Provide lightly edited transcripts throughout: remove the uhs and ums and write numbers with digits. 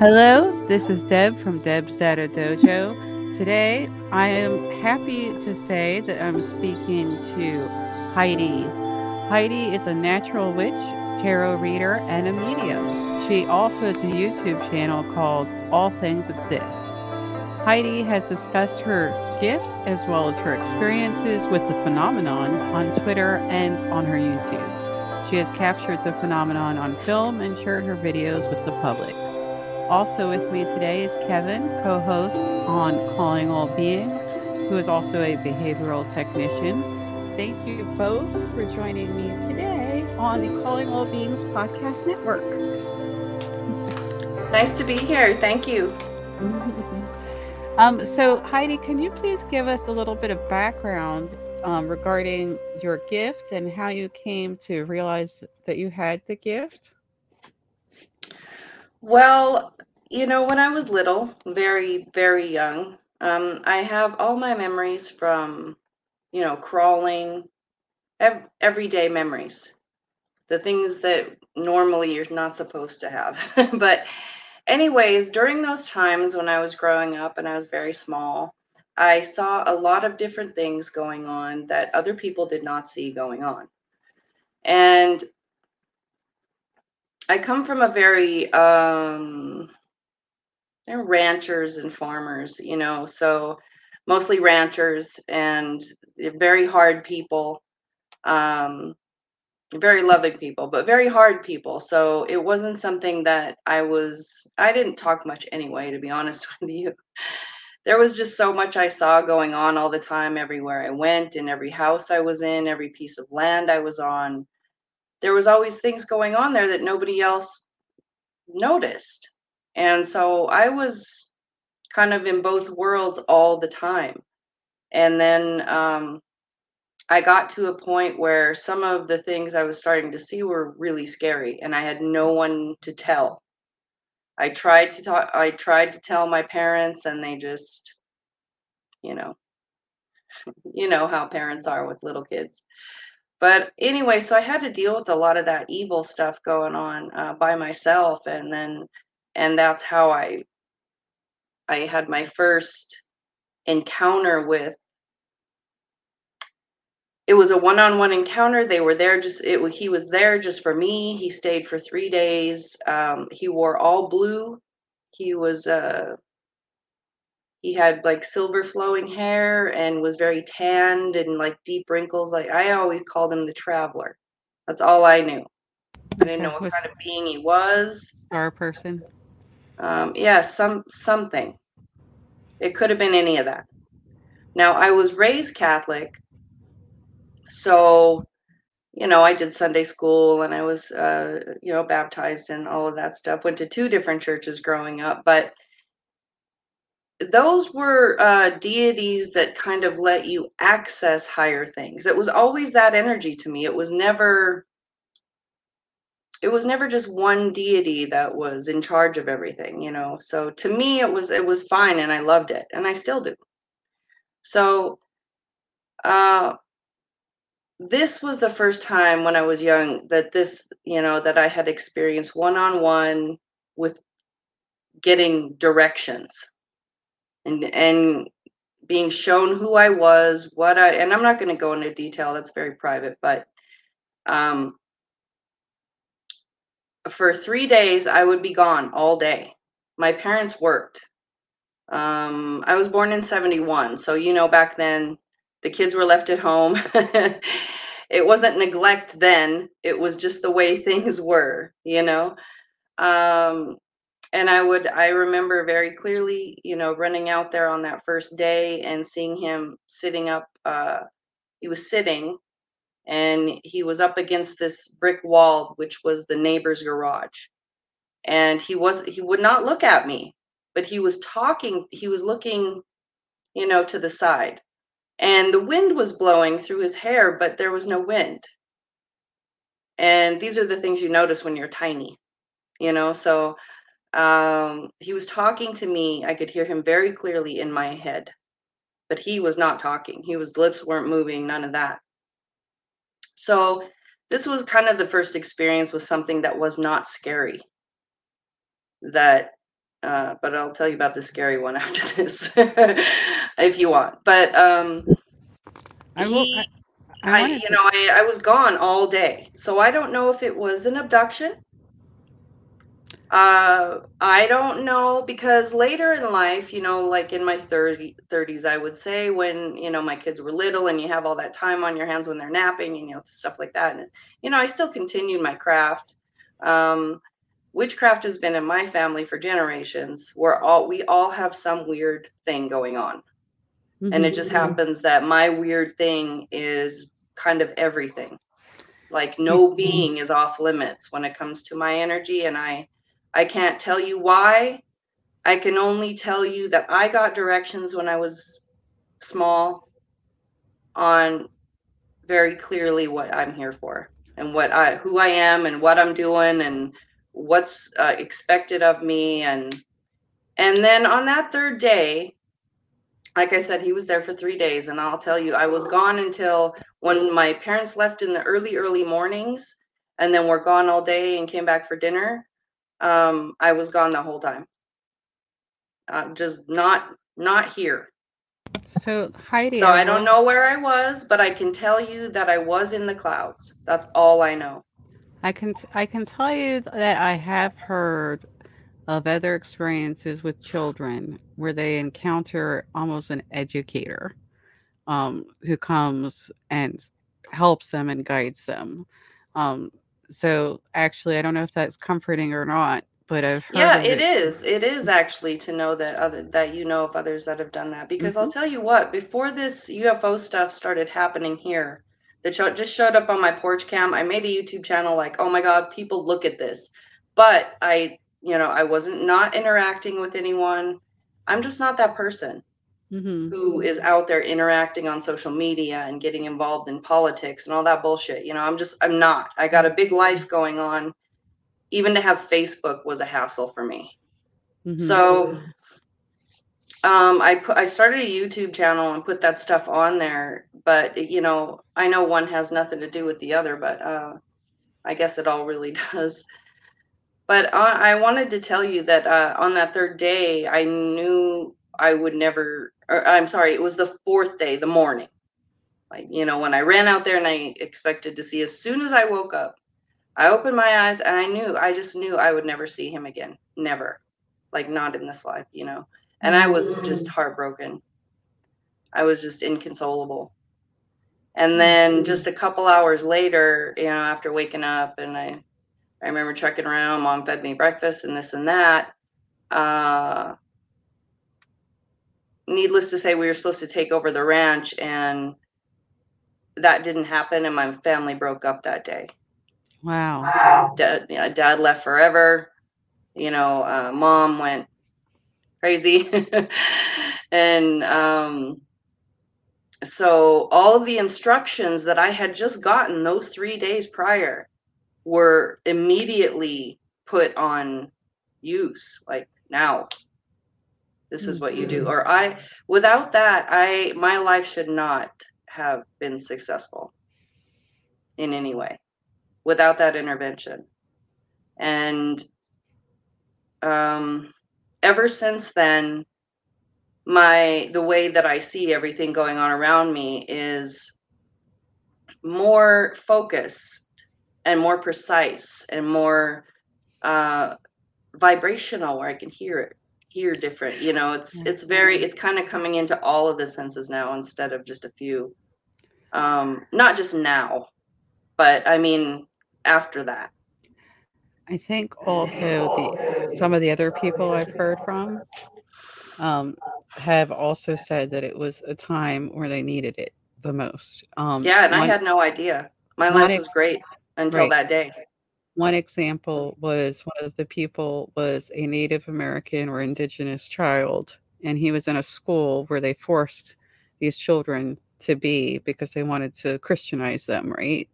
Hello, this is Deb from Deb's Data Dojo. Today, I am happy to say that I'm speaking to Heidi. Heidi is a natural witch, tarot reader, and a medium. She also has a YouTube channel called All Things Exist. Heidi has discussed her gift as well as her experiences with the phenomenon on Twitter and on her YouTube. She has captured the phenomenon on film and shared her videos with the public. Also with me today is Kevin, co-host on Calling All Beings, who is also a behavioral technician. Thank you both for joining me today on the Calling All Beings podcast network. Nice to be here. Thank you. So Heidi, can you please give us a little bit of background regarding your gift and how you came to realize that you had the gift? Well, you know, when I was little, very, very young, I have all my memories from, you know, crawling, everyday memories, the things that normally you're not supposed to have. But anyways, during those times when I was growing up and I was very small, I saw a lot of different things going on that other people did not see going on. And I come from a very, they're ranchers and farmers, you know, so mostly ranchers and very hard people, very loving people, but very hard people. So it wasn't something that I didn't talk much anyway, to be honest with you. There was just so much I saw going on all the time, everywhere I went, in every house I was in, every piece of land I was on. There was always things going on there that nobody else noticed. And so I was kind of in both worlds all the time. And then I got to a point where some of the things I was starting to see were really scary, and I had no one to tell. I tried to tell my parents, and they just, you know how parents are with little kids. But anyway, so I had to deal with a lot of that evil stuff going on by myself. And that's how I had my first encounter with. It was a one-on-one encounter. They were there he was there just for me. He stayed for 3 days. He wore all blue. He had like silver flowing hair and was very tanned and like deep wrinkles. Like I always called him the Traveler. That's all I knew. I didn't know what kind of being he was. Star person. Yeah, something. It could have been any of that. Now I was raised Catholic, so you know I did Sunday school and I was baptized and all of that stuff. Went to 2 different churches growing up, but those were deities that kind of let you access higher things. It was always that energy to me. It was never just one deity that was in charge of everything, you know. So to me, it was fine, and I loved it, and I still do. So this was the first time when I was young that this, you know, that I had experienced one-on-one with getting directions. And being shown who I was, and I'm not going to go into detail, that's very private, but for 3 days, I would be gone all day. My parents worked. I was born in 71. So, you know, back then the kids were left at home. It wasn't neglect then. It was just the way things were, you know? And I remember very clearly, you know, running out there on that first day and seeing him sitting up. He was sitting and he was up against this brick wall, which was the neighbor's garage. And he would not look at me, but he was looking, you know, to the side, and the wind was blowing through his hair, but there was no wind. And these are the things you notice when you're tiny, you know, so. He was talking to me. I could hear him very clearly in my head, but he was not talking. His lips weren't moving, none of that. So this was kind of the first experience with something that was not scary, that but I'll tell you about the scary one after this if you want. But I was gone all day, so I don't know if it was an abduction. I don't know, because later in life, you know, like in my 30s, I would say, when, you know, my kids were little and you have all that time on your hands when they're napping and, you know, stuff like that. And, you know, I still continued my craft. Witchcraft has been in my family for generations. We all have some weird thing going on. Mm-hmm. And it just happens that my weird thing is kind of everything. Like no mm-hmm. being is off limits when it comes to my energy. And I can't tell you why. I can only tell you that I got directions when I was small on very clearly what I'm here for and who I am and what I'm doing and what's expected of me. And then on that third day, like I said, he was there for 3 days. And I'll tell you, I was gone until when my parents left in the early mornings, and then were gone all day and came back for dinner. I was gone the whole time. Just not here. So Heidi. So I don't know where I was, but I can tell you that I was in the clouds. That's all I know. I can tell you that I have heard of other experiences with children where they encounter almost an educator, who comes and helps them and guides them. So actually, I don't know if that's comforting or not, but I've heard of it. It is actually to know that you know of others that have done that, because mm-hmm. I'll tell you what, before this UFO stuff started happening here, the show just showed up on my porch cam. I made a YouTube channel like, oh my God, people look at this, but I wasn't not interacting with anyone. I'm just not that person mm-hmm. who is out there interacting on social media and getting involved in politics and all that bullshit. You know, I'm not. I got a big life going on. Even to have Facebook was a hassle for me. Mm-hmm. So I started a YouTube channel and put that stuff on there. But, you know, I know one has nothing to do with the other, but I guess it all really does. But I wanted to tell you that on that third day, I knew I would never, or I'm sorry, it was the fourth day, the morning. Like, you know, when I ran out there and I expected to see, as soon as I woke up, I opened my eyes and I just knew I would never see him again. Never. Like, not in this life, you know. And I was just heartbroken. I was just inconsolable. And then just a couple hours later, you know, after waking up and I remember trekking around, Mom fed me breakfast and this and that. Needless to say, we were supposed to take over the ranch, and that didn't happen, and my family broke up that day. Wow. Dad left forever. You know, Mom went crazy. And so all of the instructions that I had just gotten those 3 days prior were immediately put on use. Like, now this is what you do. Or without that, my life should not have been successful in any way without that intervention. And ever since then, the way that I see everything going on around me is more focus and more precise and more vibrational, where I can hear different, you know. It's kind of coming into all of the senses now instead of just a few, not just now, but I mean, after that. I think also some of the other people I've heard from have also said that it was a time where they needed it the most. I had no idea. My life was great until that day. One example was, one of the people was a Native American or indigenous child, and he was in a school where they forced these children to be because they wanted to Christianize them, right?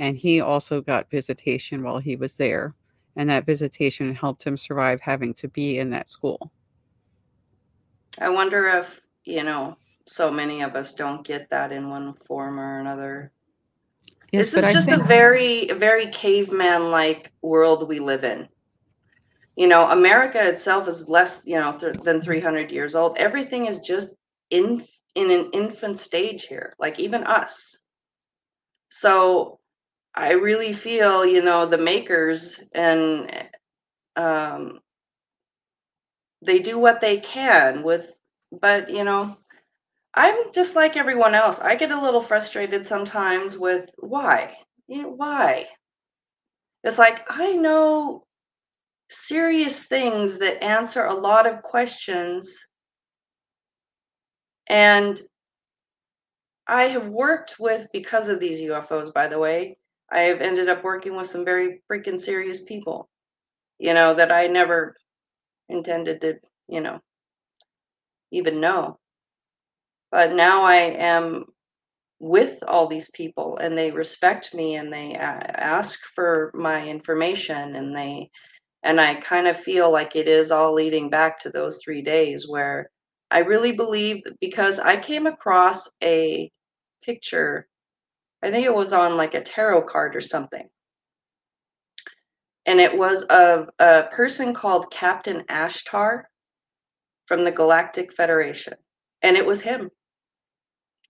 And he also got visitation while he was there, and that visitation helped him survive having to be in that school. I wonder if, you know, so many of us don't get that in one form or another. Yes, this is just a very, very caveman-like world we live in. You know, America itself is less, you know, than 300 years old. Everything is just in an infant stage here, like even us. So I really feel, you know, the makers and they do what they can with, but, you know, I'm just like everyone else. I get a little frustrated sometimes with why? You know, why? It's like, I know serious things that answer a lot of questions. And I have worked with, because of these UFOs, by the way, I have ended up working with some very freaking serious people, you know, that I never intended to, you know, even know. But now I am with all these people, and they respect me, and they ask for my information, and they, and I kind of feel like it is all leading back to those 3 days where I really believe, because I came across a picture, I think it was on like a tarot card or something. And it was of a person called Captain Ashtar from the Galactic Federation. And it was him.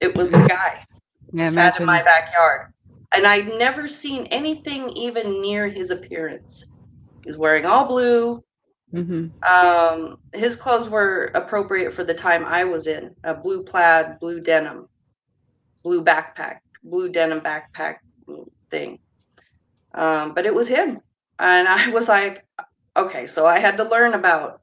It was the guy who sat in my backyard. And I'd never seen anything even near his appearance. He was wearing all blue. Mm-hmm. His clothes were appropriate for the time I was in. A blue plaid, blue denim, blue backpack, blue denim backpack thing. But it was him. And I was like, okay, so I had to learn about,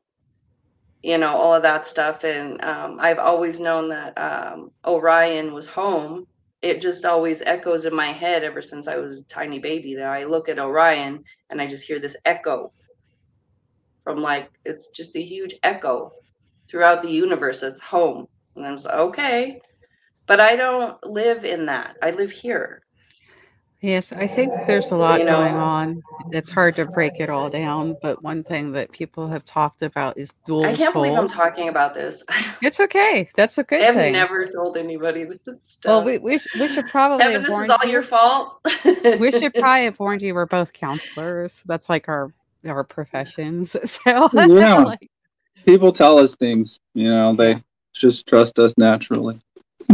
you know, all of that stuff. And I've always known that Orion was home. It just always echoes in my head ever since I was a tiny baby, that I look at Orion and I just hear this echo from, like, it's just a huge echo throughout the universe. It's home. And I was like, okay, but I don't live in that. I live here. Yes, I think there's a lot going on. It's hard to break it all down, but one thing that people have talked about is dual souls. I can't believe I'm talking about this. It's okay. That's a good thing. I've never told anybody this stuff. Well, we should probably Kevin, this is all your fault. We should probably have warned you. We're both counselors. That's like our professions. So yeah. Like, people tell us things. You know, they just trust us naturally.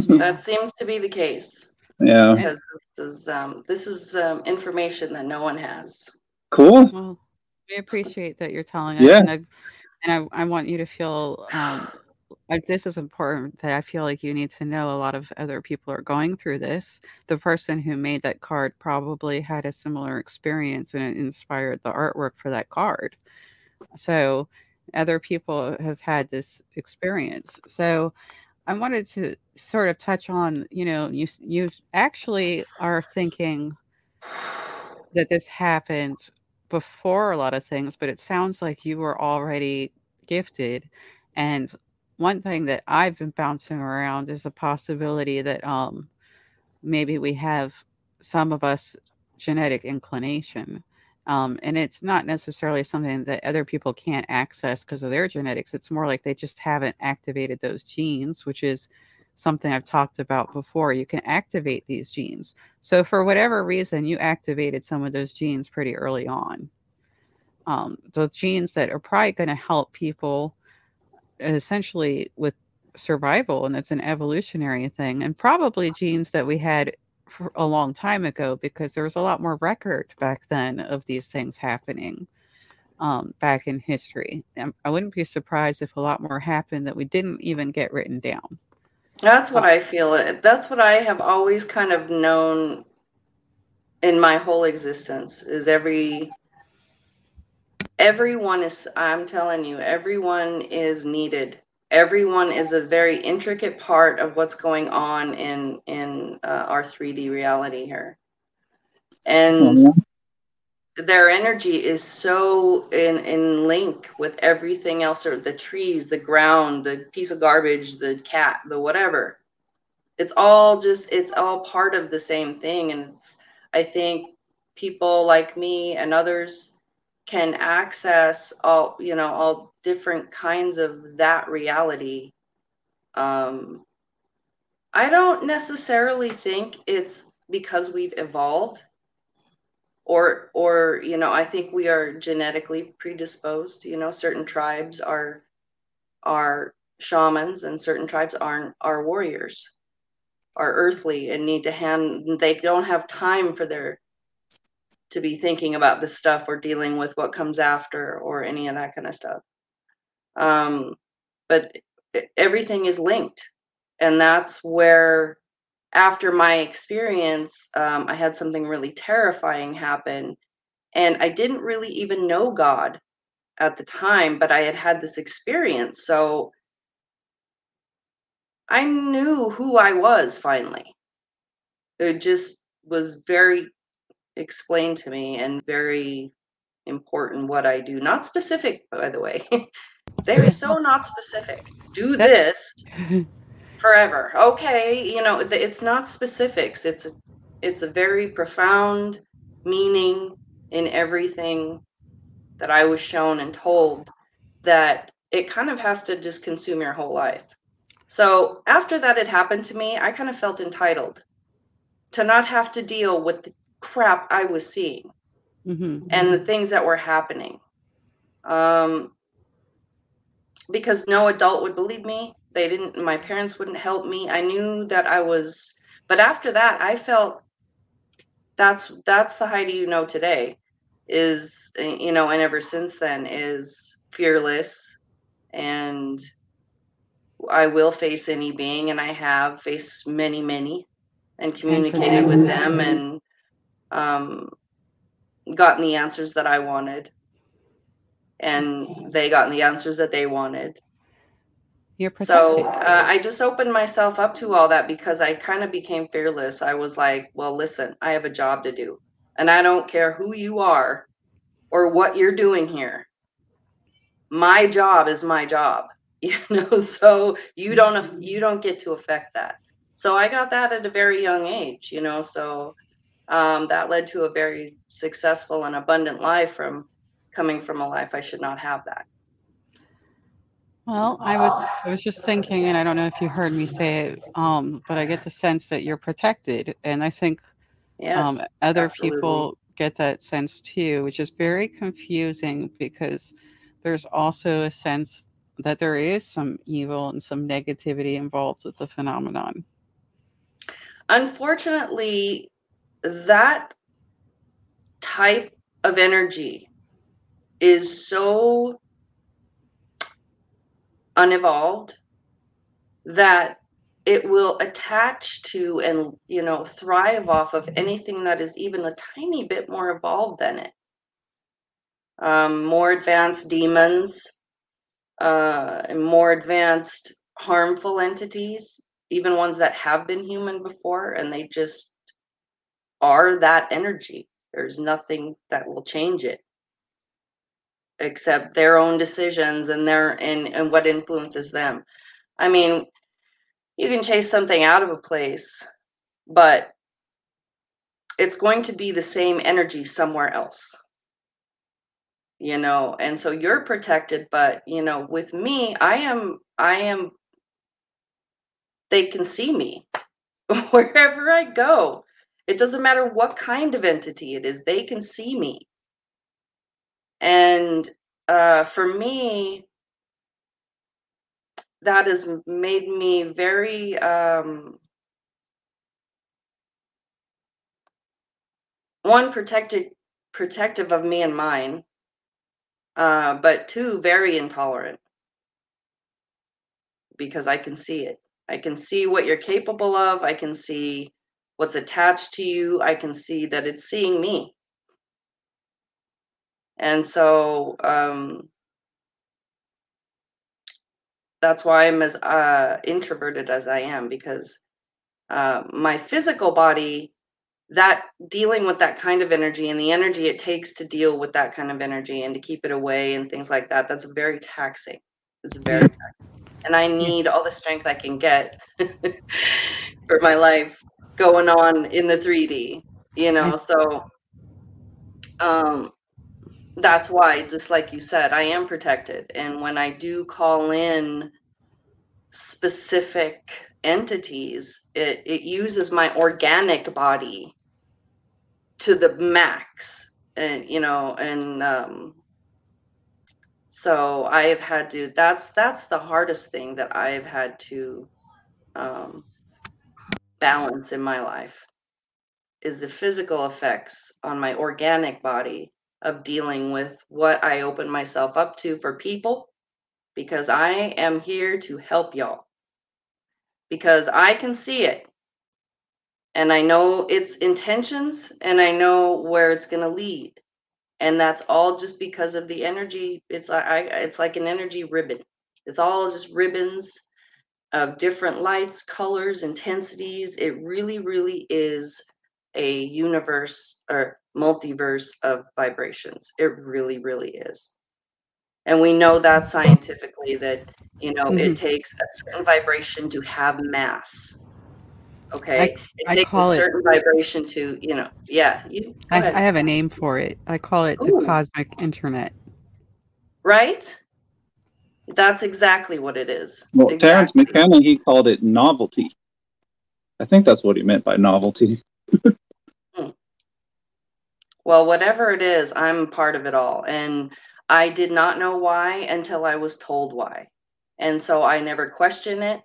That seems to be the case. Yeah, because this is information that no one has. Cool. Well, we appreciate that you're telling us, and I want you to feel like this is important. That I feel like you need to know. A lot of other people are going through this. The person who made that card probably had a similar experience, and it inspired the artwork for that card. So other people have had this experience. So I wanted to sort of touch on, you know, you actually are thinking that this happened before a lot of things, but it sounds like you were already gifted. And one thing that I've been bouncing around is the possibility that maybe we have, some of us, genetic inclination. And it's not necessarily something that other people can't access because of their genetics. It's more like they just haven't activated those genes, which is something I've talked about before. You can activate these genes. So for whatever reason, you activated some of those genes pretty early on. Those genes that are probably going to help people essentially with survival. And it's an evolutionary thing, and probably genes that we had a long time ago, because there was a lot more record back then of these things happening back in history. And I wouldn't be surprised if a lot more happened that we didn't even get written down. That's what I feel. That's what I have always kind of known in my whole existence, is everyone is, I'm telling you, everyone is needed. Everyone is a very intricate part of what's going on in our 3D reality here. And their energy is so in link with everything else, or the trees, the ground, the piece of garbage, the cat, the whatever. It's all part of the same thing. And I think people like me and others can access all different kinds of that reality. I don't necessarily think it's because we've evolved. Or, you know, I think we are genetically predisposed. You know, certain tribes are shamans and certain tribes are warriors, are earthly and need to they don't have time for to be thinking about this stuff or dealing with what comes after or any of that kind of stuff. But everything is linked. And that's where, after my experience, I had something really terrifying happen. And I didn't really even know God at the time, but I had had this experience. So I knew who I was finally. It just was very explained to me and very important what I do. Not specific, by the way. They were so not specific. Do this forever. Okay, you know, it's not specifics. It's a very profound meaning in everything that I was shown and told, that it kind of has to just consume your whole life. So after that had happened to me, I kind of felt entitled to not have to deal with the crap I was seeing and the things that were happening. Because no adult would believe me. They didn't, my parents wouldn't help me. I knew that I was, but after that, I felt that's the Heidi you know today is, you know, and ever since then is fearless, and I will face any being, and I have faced many and communicated with them and gotten the answers that I wanted. And they got the answers that they wanted. So I just opened myself up to all that because I kind of became fearless. I was like, well, listen, I have a job to do. And I don't care who you are or what you're doing here. My job is my job, you know, so you don't get to affect that. So I got that at a very young age, you know, so that led to a very successful and abundant life coming from a life I should not have that. Well, I was just thinking, and I don't know if you heard me say it, but I get the sense that you're protected. And I think other absolutely. People get that sense too, which is very confusing because there's also a sense that there is some evil and some negativity involved with the phenomenon. Unfortunately, that type of energy is so unevolved that it will attach to and, you know, thrive off of anything that is even a tiny bit more evolved than it. More advanced demons, and more advanced harmful entities, even ones that have been human before, and they just are that energy. There's nothing that will change it, except their own decisions and their what influences them. I mean, you can chase something out of a place, but it's going to be the same energy somewhere else, you know, and so you're protected. But, you know, with me, I am, they can see me wherever I go. It doesn't matter what kind of entity it is, they can see me. And for me, that has made me very protective of me and mine, but two, very intolerant, because I can see it. I can see what you're capable of. I can see what's attached to you. I can see that it's seeing me. And so that's why I'm as introverted as I am, because my physical body, that dealing with that kind of energy and the energy it takes to deal with that kind of energy and to keep it away and things like that, that's very taxing. It's very taxing. And I need all the strength I can get for my life going on in the 3D, you know, so... that's why, just like you said, I am protected. And when I do call in specific entities, it uses my organic body to the max, and you know, and so I've had to, that's the hardest thing that I've had to balance in my life, is the physical effects on my organic body of dealing with what I open myself up to for people, because I am here to help y'all, because I can see it and I know its intentions and I know where it's going to lead. And that's all just because of the energy. It's like an energy ribbon. It's all just ribbons of different lights, colors, intensities. It really, really is a universe or multiverse of vibrations. It really, really is. And we know that scientifically, that, you know, it takes a certain vibration to have mass. Okay. It takes a certain vibration to, you know, yeah. I have a name for it. I call it the cosmic internet. Right? That's exactly what it is. Well, exactly. Terence McKenna, he called it novelty. I think that's what he meant by novelty. Well, whatever it is, I'm part of it all. And I did not know why until I was told why. And so I never questioned it.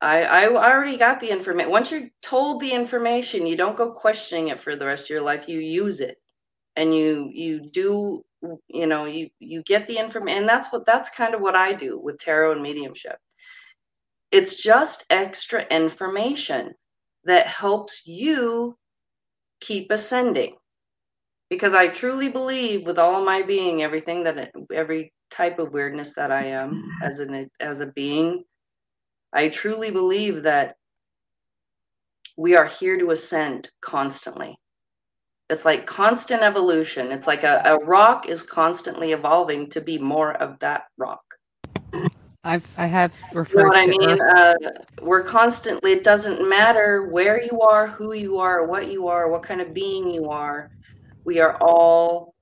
I already got the information. Once you're told the information, you don't go questioning it for the rest of your life. You use it, and you do, you know, you get the information. And that's kind of what I do with tarot and mediumship. It's just extra information that helps you keep ascending, because I truly believe with all my being, everything that, every type of weirdness that I am as a being, I truly believe that we are here to ascend constantly. It's like constant evolution. It's like a rock is constantly evolving to be more of that rock. I have referred, you know what I mean? We're constantly, it doesn't matter where you are, who you are, what kind of being you are. We are all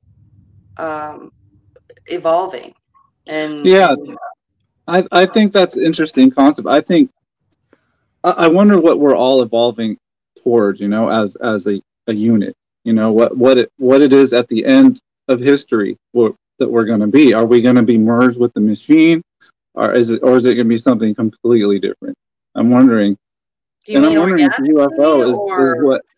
evolving. And yeah. I think that's an interesting concept. I think I wonder what we're all evolving towards, you know, as a unit, you know, what it is at the end of history that we're going to be. Are we going to be merged with the machine, or is it going to be something completely different? I'm wondering. I'm wondering if UFO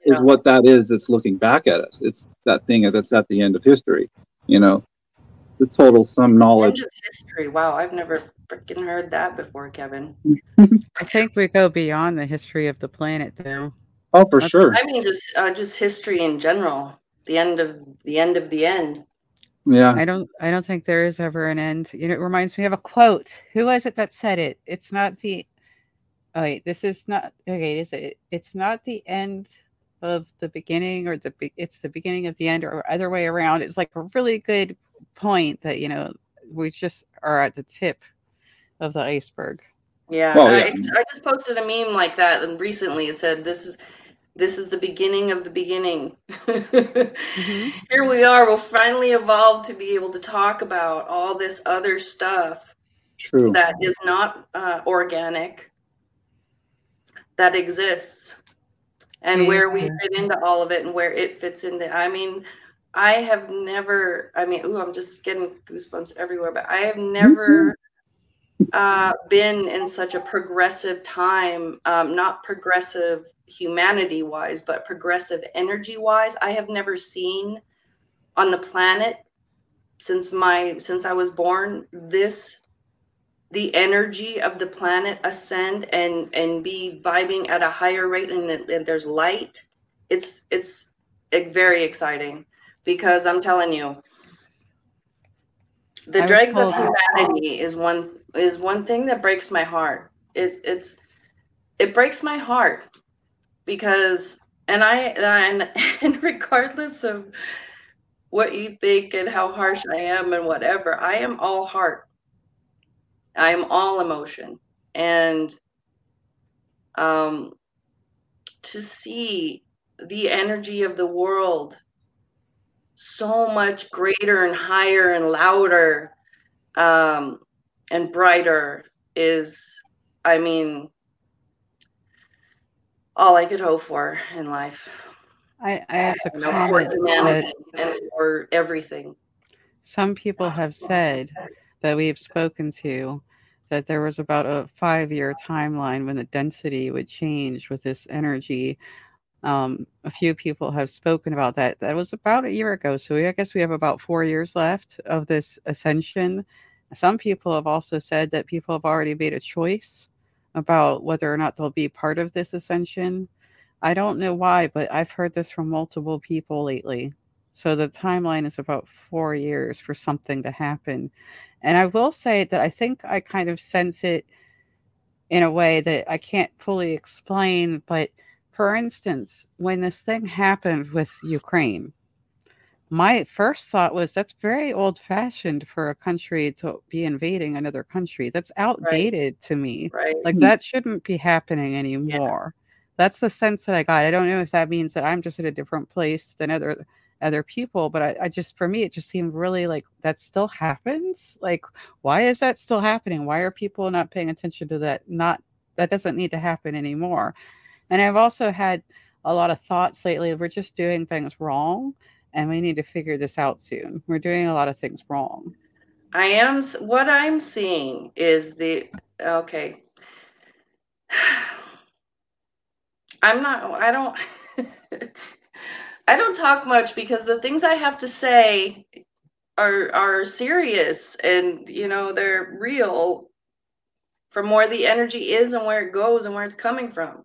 is what that is that's looking back at us. It's that thing that's at the end of history, you know. The total sum knowledge of history. Wow, I've never freaking heard that before, Kevin. I think we go beyond the history of the planet, though. Oh, for sure. I mean, just history in general. The end of the end. Yeah. I don't think there is ever an end. You know, it reminds me of a quote. Who is it that said it? It's not the. Oh, wait, this is not. Okay, is it? It's not the end of the beginning, or it's the beginning of the end, or other way around. It's like a really good point that, you know, we just are at the tip of the iceberg. Yeah, well, yeah. I just posted a meme like that, and recently it said, this is the beginning of the beginning. Mm-hmm. Here we are, we'll finally evolve to be able to talk about all this other stuff. True. That is not organic, that exists, and where we fit into all of it, and where it fits into, I'm just getting goosebumps everywhere, but I have never been in such a progressive time, not progressive humanity-wise, but progressive energy-wise. I have never seen on the planet since I was born, the energy of the planet ascend and be vibing at a higher rate, and there's light. It's very exciting. Because I'm telling you, the dregs of humanity is one thing that breaks my heart. It breaks my heart, because and regardless of what you think and how harsh I am and whatever, I am all heart. I am all emotion, and to see the energy of the world so much greater and higher and louder and brighter is, I mean, all I could hope for in life. I have a comment that, and for everything. Some people have said that we have spoken to that there was about a 5-year timeline when the density would change with this energy. A few people have spoken about that. That was about a year ago. So I guess we have about 4 years left of this ascension. Some people have also said that people have already made a choice about whether or not they'll be part of this ascension. I don't know why, but I've heard this from multiple people lately. So the timeline is about 4 years for something to happen. And I will say that I think I kind of sense it in a way that I can't fully explain. But for instance, when this thing happened with Ukraine, my first thought was that's very old-fashioned for a country to be invading another country. That's outdated to me. Like that shouldn't be happening anymore. Yeah. That's the sense that I got. I don't know if that means that I'm just in a different place than other people, but I just, for me, it just seemed really like that still happens. Like, why is that still happening? Why are people not paying attention to that? That doesn't need to happen anymore. And I've also had a lot of thoughts lately. We're just doing things wrong, and we need to figure this out soon. We're doing a lot of things wrong. What I'm seeing is I don't talk much because the things I have to say are serious and, they're real from where the energy is and where it goes and where it's coming from.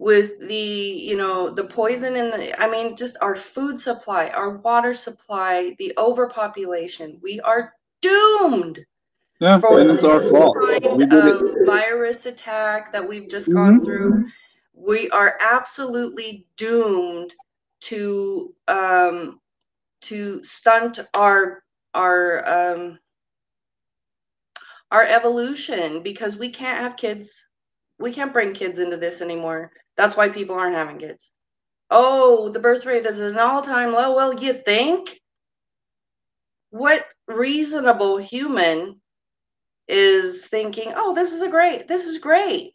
With the, the poison in the, just our food supply, our water supply, the overpopulation. We are doomed. Yeah, and it's our fault. We did it. Virus attack that we've just gone through. We are absolutely doomed to stunt our evolution because we can't have kids. We can't bring kids into this anymore. That's why people aren't having kids. Oh, the birth rate is an all-time low. Well, you think? What reasonable human is thinking, oh, this is great.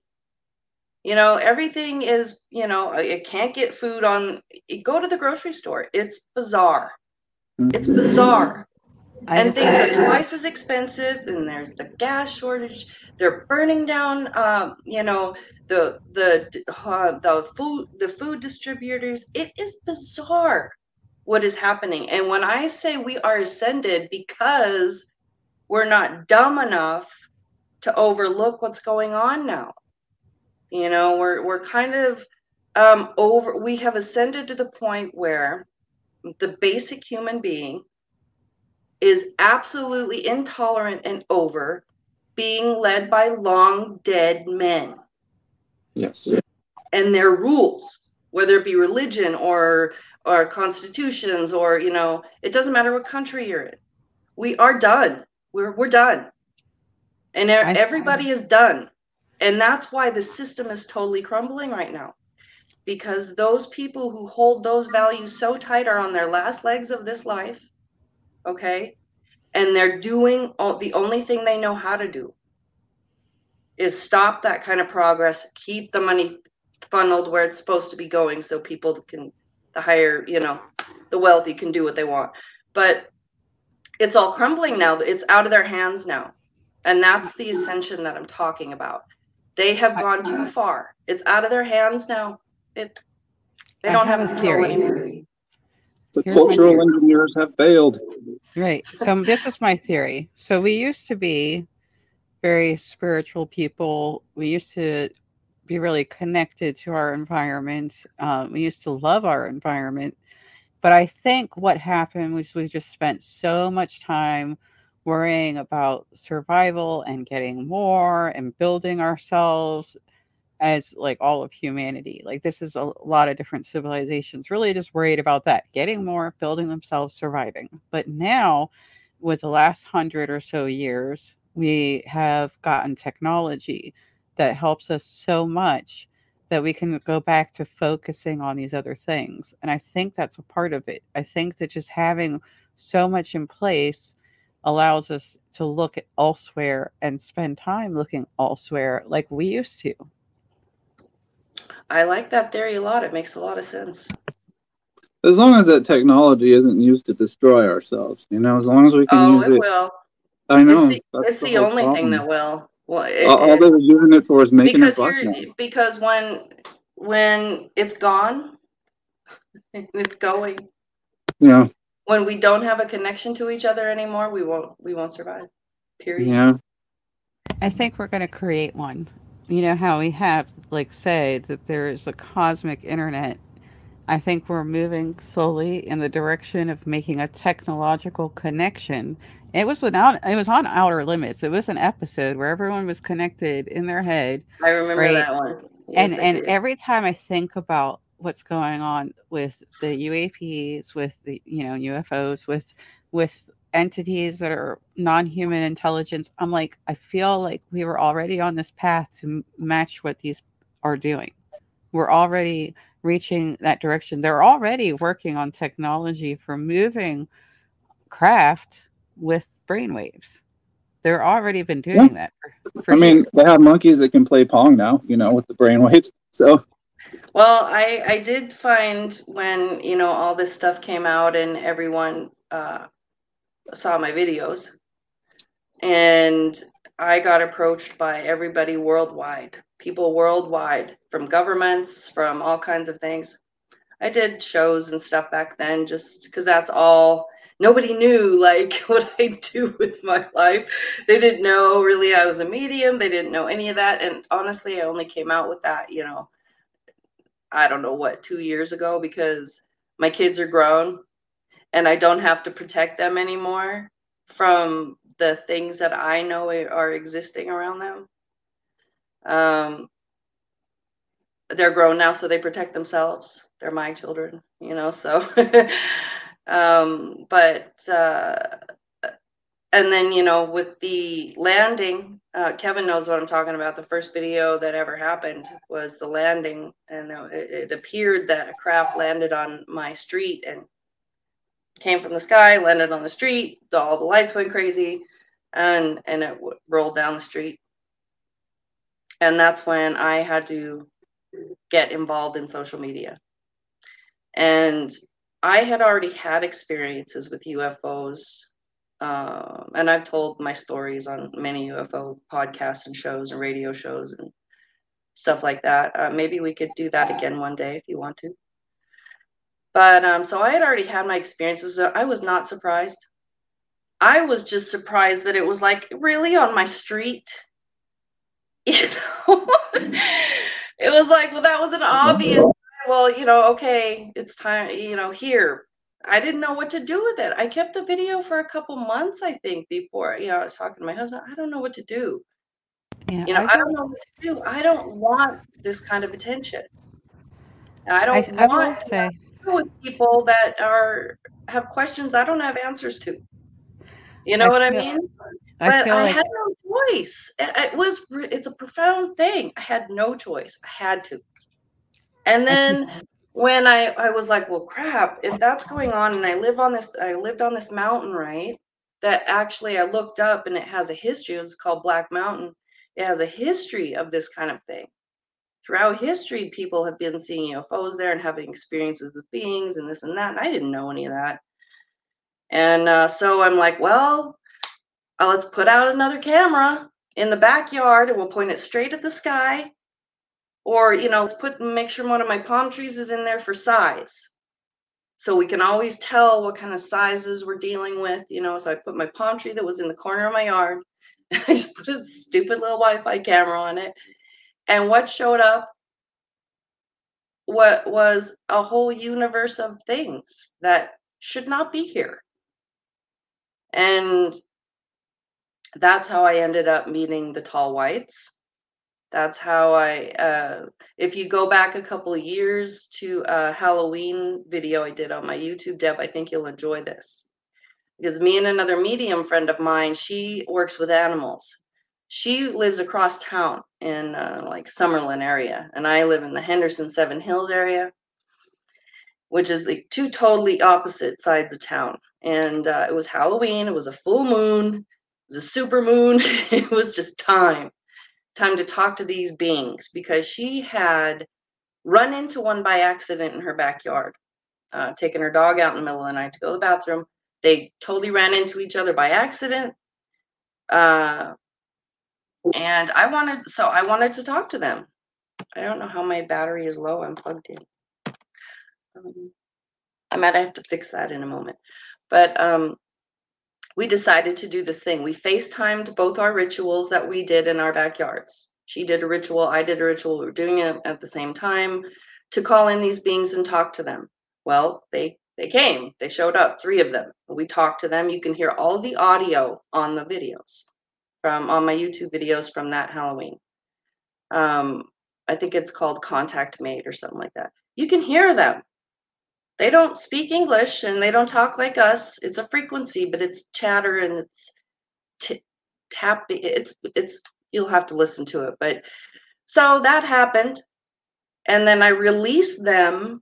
Everything is, you can't get food on, go to the grocery store. It's bizarre. And things are twice as expensive, and there's the gas shortage. They're burning down, the food distributors. It is bizarre what is happening. And when I say we are ascended, because we're not dumb enough to overlook what's going on now. We're kind of over. We have ascended to the point where the basic human being is absolutely intolerant and over being led by long dead men. Yes. And their rules, whether it be religion or constitutions or, it doesn't matter what country you're in. We are done. We're done. And everybody is done. And that's why the system is totally crumbling right now, because those people who hold those values so tight are on their last legs of this life, okay? And they're doing the only thing they know how to do is stop that kind of progress, keep the money funneled where it's supposed to be going so people can, the wealthy can do what they want. But it's all crumbling now. It's out of their hands now. And that's the ascension that I'm talking about. They have gone too far. It's out of their hands now. They don't have a theory. The cultural engineers have failed. Right. So this is my theory. So we used to be very spiritual people. We used to be really connected to our environment. We used to love our environment. But I think what happened was we just spent so much time worrying about survival and getting more and building ourselves as like all of humanity. Like this is a lot of different civilizations really just worried about that, getting more, building themselves, surviving. But now with the last 100 or so years, we have gotten technology that helps us so much that we can go back to focusing on these other things. And I think that's a part of it. I think that just having so much in place allows us to look at elsewhere and spend time looking elsewhere like we used to. I like that theory a lot. It makes a lot of sense. As long as that technology isn't used to destroy ourselves, you know, as long as we can use it. Oh, it will. I know. It's the only thing that will. Well, all they were using it for is making it black money. Because when it's gone, it's going. Yeah. When we don't have a connection to each other anymore, we won't survive. Period. Yeah. I think we're going to create one. You know how we have, like, say that there is a cosmic internet. I think we're moving slowly in the direction of making a technological connection. It was on Outer Limits. It was an episode where everyone was connected in their head. I remember that one. Yes, and every time I think about what's going on with the UAPs, with the UFOs, with entities that are non-human intelligence, I'm like, I feel like we were already on this path to match what these are doing. We're already reaching that direction. They're already working on technology for moving craft with brainwaves. They're already been doing that. I mean, they have monkeys that can play Pong now, with the brainwaves. So, well, I did find when, all this stuff came out and everyone saw my videos, and I got approached by everybody worldwide, people worldwide, from governments, from all kinds of things. I did shows and stuff back then just because that's all. Nobody knew what I do with my life. They didn't know really I was a medium. They didn't know any of that. And honestly, I only came out with that, 2 years ago, because my kids are grown and I don't have to protect them anymore from the things that I know are existing around them. They're grown now, so they protect themselves. They're my children, so... and then, with the landing, Kevin knows what I'm talking about. The first video that ever happened was the landing, and it appeared that a craft landed on my street and came from the sky, landed on the street. All the lights went crazy, and it rolled down the street. And that's when I had to get involved in social media. And I had already had experiences with UFOs, and I've told my stories on many UFO podcasts and shows and radio shows and stuff like that. Maybe we could do that again one day if you want to. But so I had already had my experiences. I was not surprised. I was just surprised that it was really on my street, It was that was an obvious. Well, okay, it's time, here. I didn't know what to do with it. I kept the video for a couple months, I think, before, I was talking to my husband. I don't know what to do. Yeah, I don't know what to do. I don't want this kind of attention. I want to deal with people that have questions I don't have answers to. You know what I mean? But I had no choice. It's a profound thing. I had no choice. I had to. And then when I was like, well, crap, if that's going on, and I lived on this mountain, right? That actually I looked up, and it has a history. It was called Black Mountain. It has a history of this kind of thing. Throughout history, people have been seeing UFOs there and having experiences with beings and this and that. And I didn't know any of that. And so I'm like, well, let's put out another camera in the backyard, and we'll point it straight at the sky. Or, let's make sure one of my palm trees is in there for size. So we can always tell what kind of sizes we're dealing with, So I put my palm tree that was in the corner of my yard. And I just put a stupid little Wi-Fi camera on it. And what showed up was a whole universe of things that should not be here. And that's how I ended up meeting the Tall Whites. That's how I, if you go back a couple of years to a Halloween video I did on my YouTube, Deb, I think you'll enjoy this. Because me and another medium friend of mine, she works with animals. She lives across town in Summerlin area. And I live in the Henderson 7 Hills area, which is two totally opposite sides of town. And it was Halloween. It was a full moon. It was a super moon. It was just time to talk to these beings, because she had run into one by accident in her backyard. taking her dog out in the middle of the night to go to the bathroom. They totally ran into each other by accident. And I wanted, so I wanted to talk to them. I don't know how my battery is low. I'm plugged in. I might have to fix that in a moment. But we decided to do this thing. We FaceTimed both our rituals that we did in our backyards. She did a ritual. I did a ritual. We were doing it at the same time to call in these beings and talk to them. Well, they came. They showed up, 3 of them. We talked to them. You can hear all the audio on the videos from on my YouTube videos from that Halloween. I think it's called Contact Made or something like that. You can hear them. They don't speak English and they don't talk like us. It's a frequency, but it's chatter and it's tapping. It's you'll have to listen to it. But so that happened, and then I released them.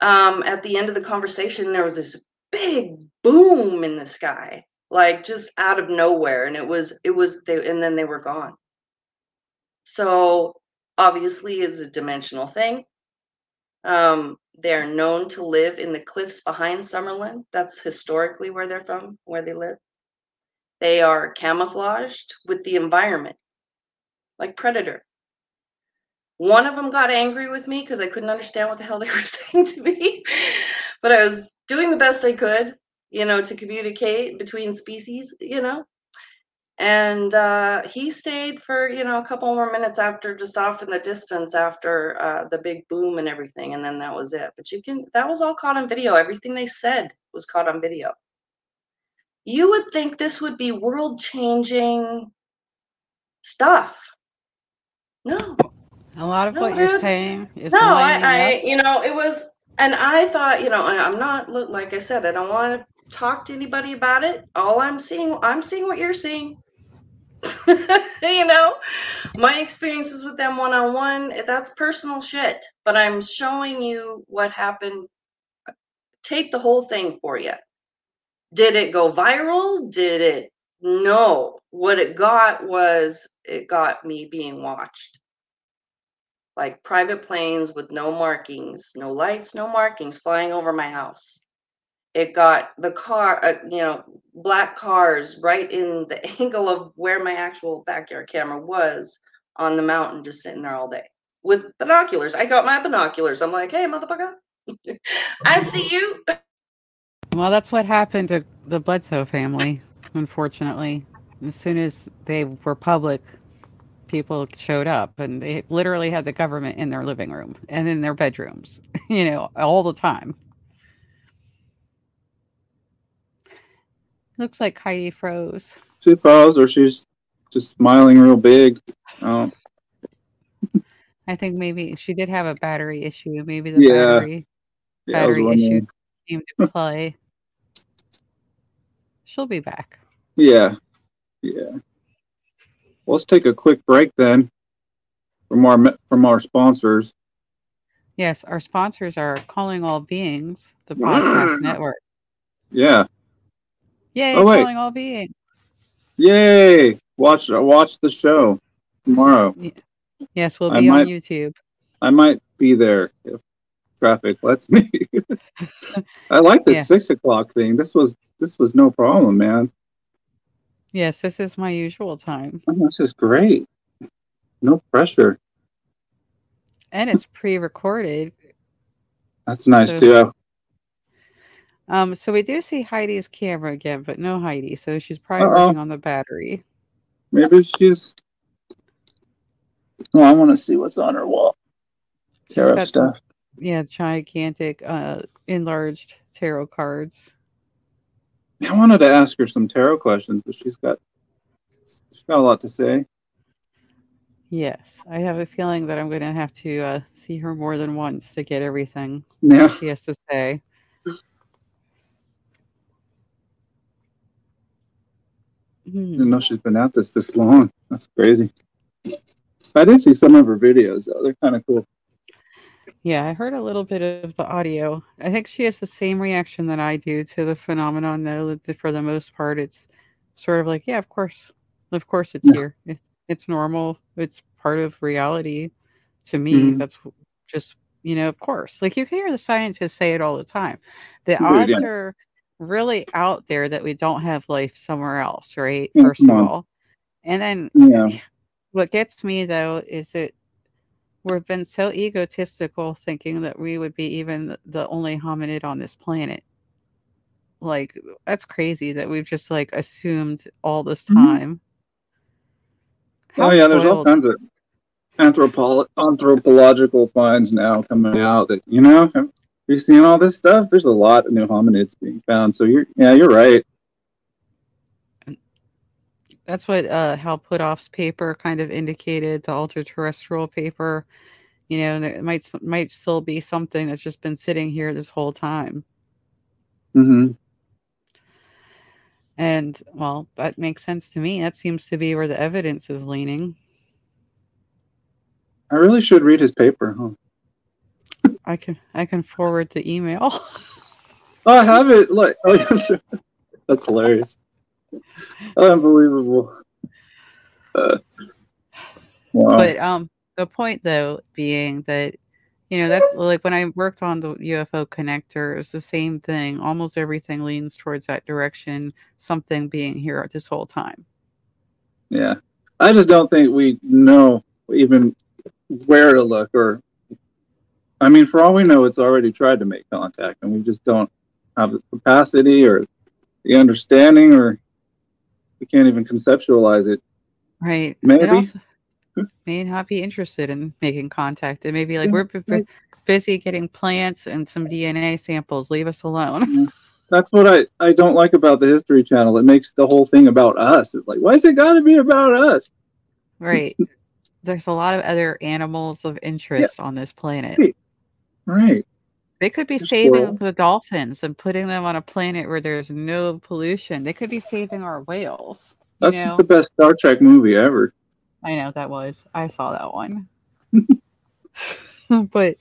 At the end of the conversation, there was this big boom in the sky, like just out of nowhere, and and then they were gone. So obviously, it's a dimensional thing. They're known to live in the cliffs behind Summerlin. That's historically where they're from, where they live. They are camouflaged with the environment, like predator. One of them got angry with me because I couldn't understand what the hell they were saying to me. But I was doing the best I could, you know, to communicate between species, you know. And he stayed for, you know, a couple more minutes after, just off in the distance after the big boom and everything. And then that was it. But you can, that was all caught on video. Everything they said was caught on video. You would think this would be world-changing stuff. No. A lot of what you're saying is lining up. You know, it was, and I thought, you know, I'm not, like I said, I don't want to talk to anybody about it. All I'm seeing what you're seeing. You know, my experiences with them one-on-one, that's personal shit, but I'm showing you what happened. Take the whole thing for you. Did it go viral? Did it? No. What it got was, it got me being watched. Like private planes with no markings, no lights, no markings flying over my house. It got the car, you know, black cars right in the angle of where my actual backyard camera was on the mountain, just sitting there all day with binoculars. I got my binoculars. I'm like, hey, motherfucker, I see you. Well, that's what happened to the Bledsoe family, unfortunately. As soon as they were public, people showed up, and they literally had the government in their living room and in their bedrooms, you know, all the time. Looks like Heidi froze. She froze, or she's just smiling real big. Oh. I think maybe she did have a battery issue. Maybe the battery issue came to play. She'll be back. Yeah. Yeah. Well, let's take a quick break then from our sponsors. Yes, our sponsors are Calling All Beings, the podcast network. Yeah. Yay, Calling All Beings. Yay. Watch the show tomorrow. Yes, we'll be on YouTube. I might be there if traffic lets me. I like the 6 o'clock thing. This was no problem, man. Yes, this is my usual time. Oh, this is great. No pressure. And it's pre-recorded. That's nice, too. So we do see Heidi's camera again, but no Heidi. So she's probably working on the battery. Maybe she's... Oh, I want to see what's on her wall. Tarot stuff. Some, gigantic, enlarged tarot cards. I wanted to ask her some tarot questions, but she's got a lot to say. Yes, I have a feeling that I'm going to have to see her more than once to get everything that she has to say. I didn't know she's been at this long. That's crazy. I did see some of her videos, though. They're kind of cool. Yeah, I heard a little bit of the audio. I think she has the same reaction that I do to the phenomenon, though, that for the most part, it's sort of like, yeah, of course it's here. It's normal. It's part of reality to me. Mm-hmm. That's just You know, of course, like you hear the scientists say it all the time. The odds are really out there that we don't have life somewhere else, right? First of all. And then what gets me, though, is that we've been so egotistical thinking that we would be even the only hominid on this planet. Like, that's crazy that we've just, like, assumed all this time. Mm-hmm. Oh, yeah, there's all kinds of anthropological finds now coming out that, you know, we've seen all this stuff. There's a lot of new hominids being found. So, you're right. That's what Hal Puthoff's paper kind of indicated, the ultra-terrestrial paper. You know, there might still be something that's just been sitting here this whole time. Mm-hmm. And, well, that makes sense to me. That seems to be where the evidence is leaning. I really should read his paper, huh? I can forward the email. I have it. Look, that's hilarious. Unbelievable. Wow. But the point, though, being that, you know, that, like, when I worked on the UFO Connector, it was the same thing. Almost everything leans towards that direction, something being here this whole time. Yeah. I just don't think we know even where to look, or, I mean, for all we know, it's already tried to make contact, and we just don't have the capacity or the understanding, or we can't even conceptualize it. Right. Maybe. It also may not be interested in making contact. It may be like, we're busy getting plants and some DNA samples. Leave us alone. That's what I don't like about the History Channel. It makes the whole thing about us. It's like, why is it got to be about us? Right. There's a lot of other animals of interest on this planet. Right. They could be saving the dolphins and putting them on a planet where there's no pollution. They could be saving our whales. That's the best Star Trek movie ever. I know that was. I saw that one. But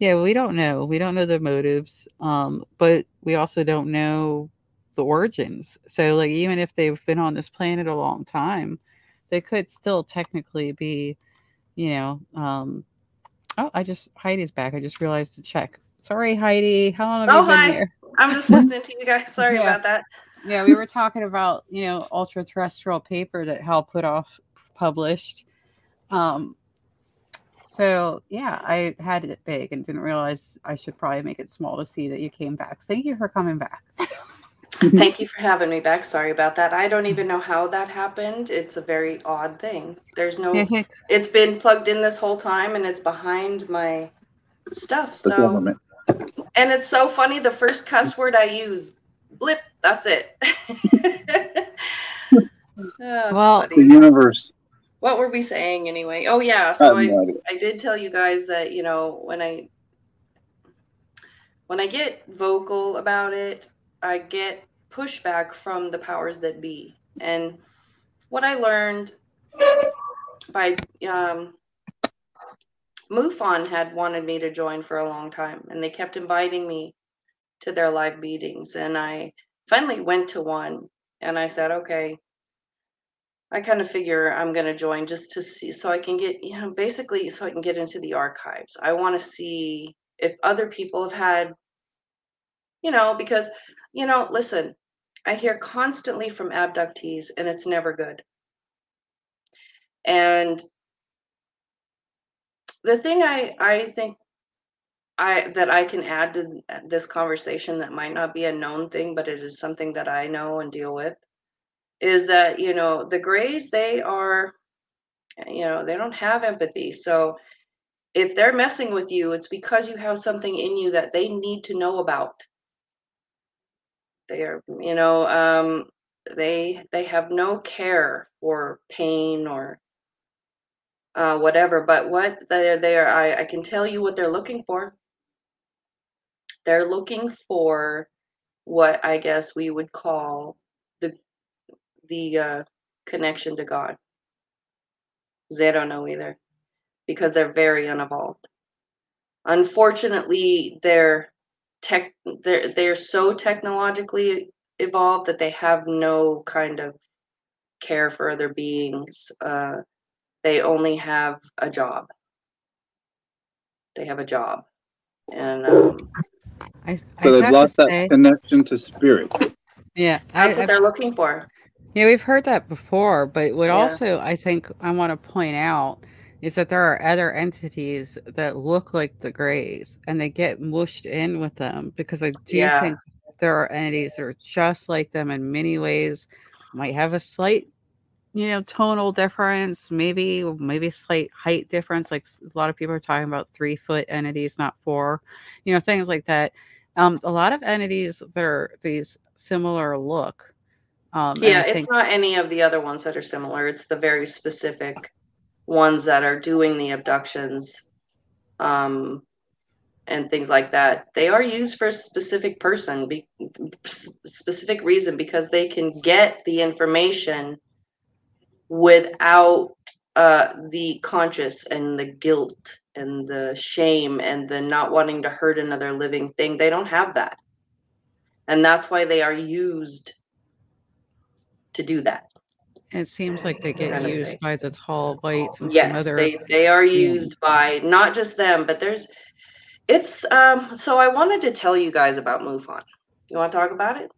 yeah, we don't know. We don't know the motives. But we also don't know the origins. So, like, even if they've been on this planet a long time, they could still technically be, you know, Heidi's back. I just realized to check. Sorry, Heidi. How long have you been here? I'm just listening to you guys. Sorry about that. Yeah, we were talking about, you know, ultra-terrestrial paper that Hal Puthoff published. So, yeah, I had it big and didn't realize I should probably make it small to see that you came back. Thank you for coming back. Thank you for having me back. Sorry about that. I don't even know how that happened. It's a very odd thing. There's no, it's been plugged in this whole time and it's behind my stuff. So, and it's so funny. The first cuss word I used, blip, that's it. Well, the universe. What were we saying anyway? Oh yeah. So I did tell you guys that, you know, when I get vocal about it, I get pushback from the powers that be. And what I learned by MUFON had wanted me to join for a long time, and they kept inviting me to their live meetings. And I finally went to one, and I said, okay, I kind of figure I'm going to join just to see, so I can get, you know, basically so I can get into the archives. I want to see if other people have had, you know, because, you know, listen, I hear constantly from abductees, and it's never good. And the thing I think I can add to this conversation that might not be a known thing, but it is something that I know and deal with, is that, you know, the grays, they are, you know, they don't have empathy. So if they're messing with you, it's because you have something in you that they need to know about. They are, you know, they have no care for pain or whatever. But what they are, I can tell you what they're looking for. They're looking for what I guess we would call the connection to God. They don't know either, because they're very unevolved. Unfortunately, they're so technologically evolved that they have no kind of care for other beings. They only have a job. And so they've lost that connection to spirit. Yeah, that's what they're looking for. Yeah, we've heard that before, but what also I think I want to point out is that there are other entities that look like the Greys, and they get mushed in with them, because I do think there are entities that are just like them in many ways, might have a slight, you know, tonal difference, maybe slight height difference. Like a lot of people are talking about 3-foot entities, not 4, you know, things like that. A lot of entities that are these similar look. It's not any of the other ones that are similar. It's the very specific ones that are doing the abductions and things like that. They are used for a specific person, specific reason, because they can get the information without the conscience and the guilt and the shame and the not wanting to hurt another living thing. They don't have that. And that's why they are used to do that. It seems like they get used by the Tall Whites and some other. Yes, they are used by not just them, but so I wanted to tell you guys about MUFON. You want to talk about it?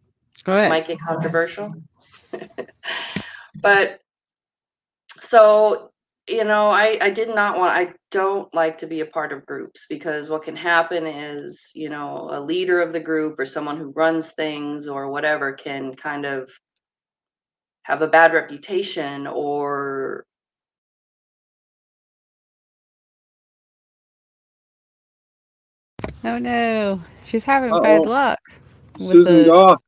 Go ahead. It might get controversial. But so, you know, I don't like to be a part of groups, because what can happen is, you know, a leader of the group or someone who runs things or whatever can kind of have a bad reputation or oh no, she's having bad luck. Susan's off.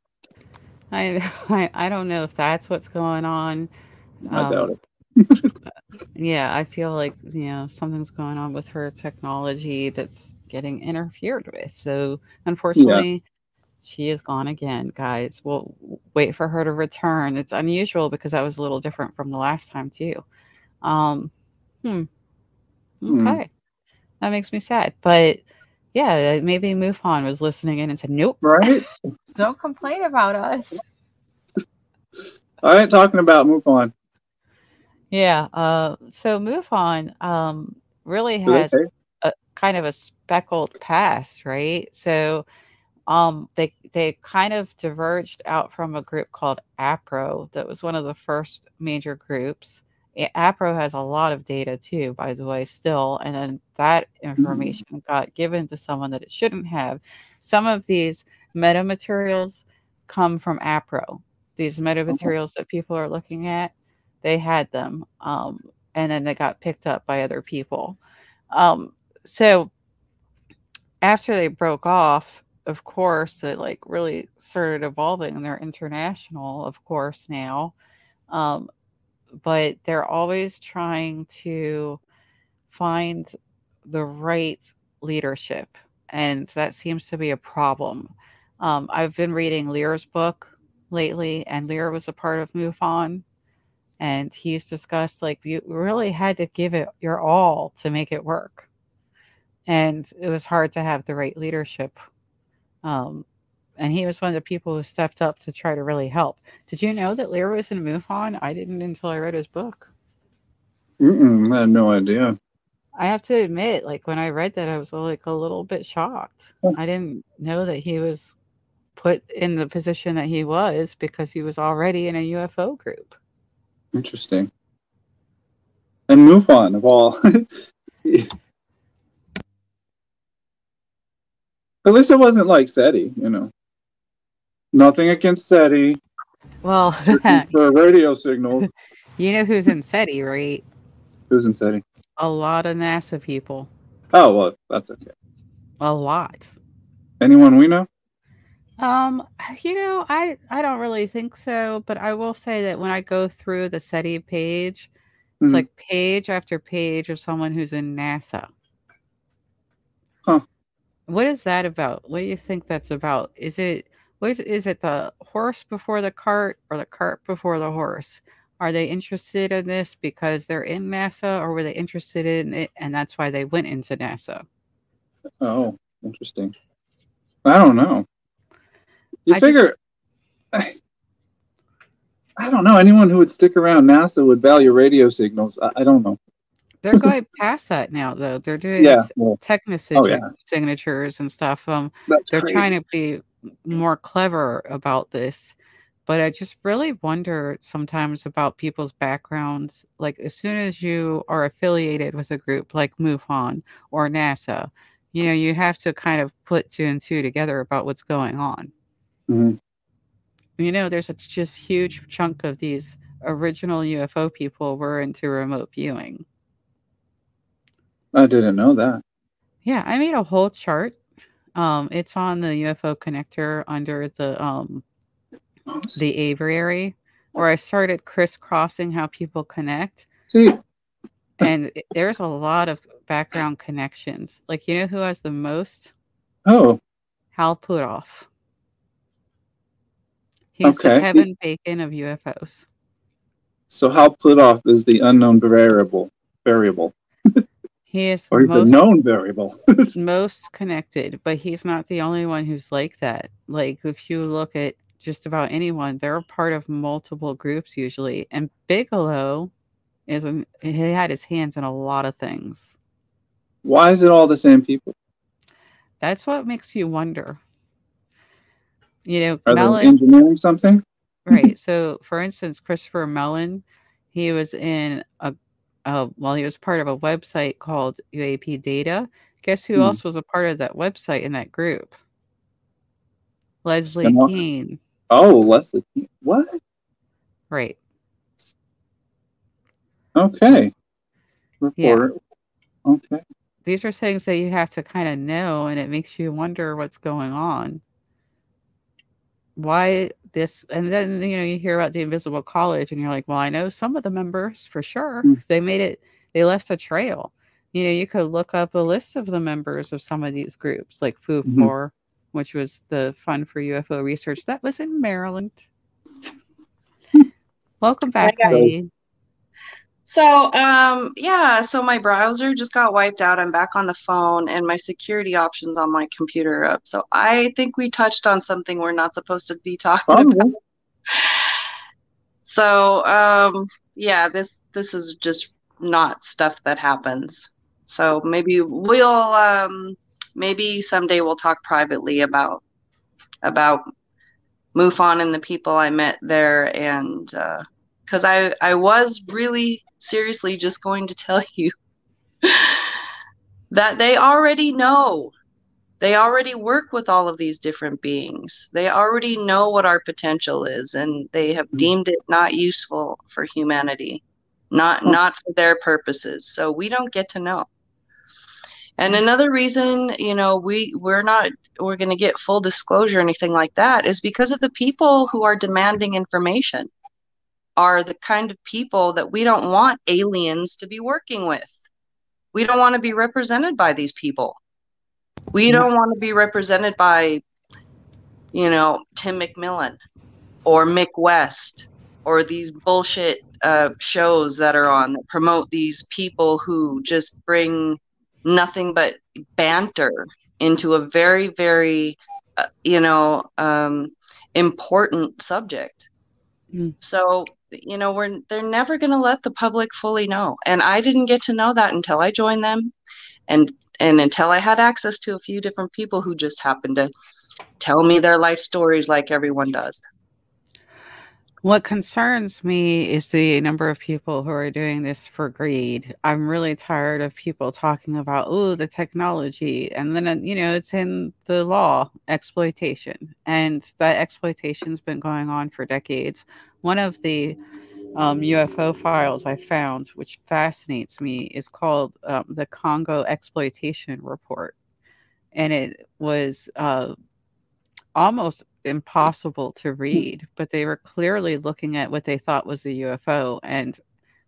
I don't know if that's what's going on. I doubt it. Yeah, I feel like, you know, something's going on with her technology that's getting interfered with. So unfortunately. Yeah. She is gone again, guys. We'll wait for her to return. It's unusual because that was a little different from the last time too. Okay. That makes me sad. But yeah, maybe MUFON was listening in and said, nope. Right? Don't complain about us. I ain't talking about MUFON. Yeah. So MUFON really has a kind of a speckled past, right? So they kind of diverged out from a group called APRO that was one of the first major groups. APRO has a lot of data too, by the way, still. And then that information got given to someone that it shouldn't have. Some of these metamaterials come from APRO. These metamaterials that people are looking at, they had them. And then they got picked up by other people. So after they broke off, of course, it like really started evolving, and they're international, of course, now. But they're always trying to find the right leadership, and that seems to be a problem. I've been reading Lear's book lately, and Lear was a part of MUFON, and he's discussed like you really had to give it your all to make it work, and it was hard to have the right leadership. And he was one of the people who stepped up to try to really help. Did you know that Lear was in MUFON? I didn't until I read his book. I had no idea. I have to admit, like when I read that, I was like a little bit shocked. I didn't know that he was put in the position that he was, because he was already in a UFO group. Interesting. And MUFON of all. At least it wasn't like SETI, you know. Nothing against SETI. Well, for radio signals. You know who's in SETI, right? Who's in SETI? A lot of NASA people. Oh, well, that's okay. A lot. Anyone we know? You know, I don't really think so, but I will say that when I go through the SETI page, it's like page after page of someone who's in NASA. Huh. What is that about? What do you think that's about? Is it the horse before the cart or the cart before the horse? Are they interested in this because they're in NASA, or were they interested in it and that's why they went into NASA? Oh, interesting. I don't know. I don't know. Anyone who would stick around NASA would value radio signals. I don't know. They're going past that now, though. They're doing tech messaging signatures and stuff. They're crazy. Trying to be more clever about this. But I just really wonder sometimes about people's backgrounds. Like, as soon as you are affiliated with a group like MUFON or NASA, you know, you have to kind of put two and two together about what's going on. Mm-hmm. You know, there's a just huge chunk of these original UFO people were into remote viewing. I didn't know that. Yeah, I made a whole chart. It's on the UFO Connector under the aviary, where I started crisscrossing how people connect. And there's a lot of background connections. Like, you know who has the most? Oh. Hal Puthoff. He's the Kevin Bacon of UFOs. So Hal Puthoff is the unknown variable. He is the known variable. Most connected, but he's not the only one who's like that. Like, if you look at just about anyone, they're a part of multiple groups usually. And Bigelow he had his hands in a lot of things. Why is it all the same people? That's what makes you wonder. You know, are they engineering something? Right. So, for instance, Christopher Mellon, he was in he was part of a website called UAP Data. Guess who else was a part of that website in that group? Leslie Keane. Oh, Leslie Keane. What? Right. Okay. Reporter. Yeah. Okay. These are things that you have to kind of know, and it makes you wonder what's going on. Why this? And then, you know, you hear about the Invisible College, and you're like, well, I know some of the members for sure. Mm. They left a trail. You know, you could look up a list of the members of some of these groups, like FUFOR, which was the Fund for UFO Research. That was in Maryland. Welcome back, Heidi. So, so my browser just got wiped out. I'm back on the phone, and my security options on my computer are up. So I think we touched on something we're not supposed to be talking about. So, this is just not stuff that happens. So maybe we'll, maybe someday we'll talk privately about MUFON and the people I met there, and because I was really seriously just going to tell you that they already know. They already work with all of these different beings. They already know what our potential is, and they have deemed it not useful for humanity, not for their purposes. So we don't get to know. And another reason, you know, we're going to get full disclosure or anything like that is because of the people who are demanding information are the kind of people that we don't want aliens to be working with. We don't want to be represented by these people. We don't want to be represented by, you know, Tim McMillan or Mick West or these bullshit shows that are on that promote these people who just bring nothing but banter into a very, very, important subject. Mm. So, you know, they're never going to let the public fully know. And I didn't get to know that until I joined them and until I had access to a few different people who just happened to tell me their life stories like everyone does. What concerns me is the number of people who are doing this for greed. I'm really tired of people talking about, the technology. And then, you know, it's in the law, exploitation. And that exploitation's been going on for decades. One of the UFO files I found, which fascinates me, is called the Congo Exploitation Report. And it was almost impossible to read, but they were clearly looking at what they thought was a UFO and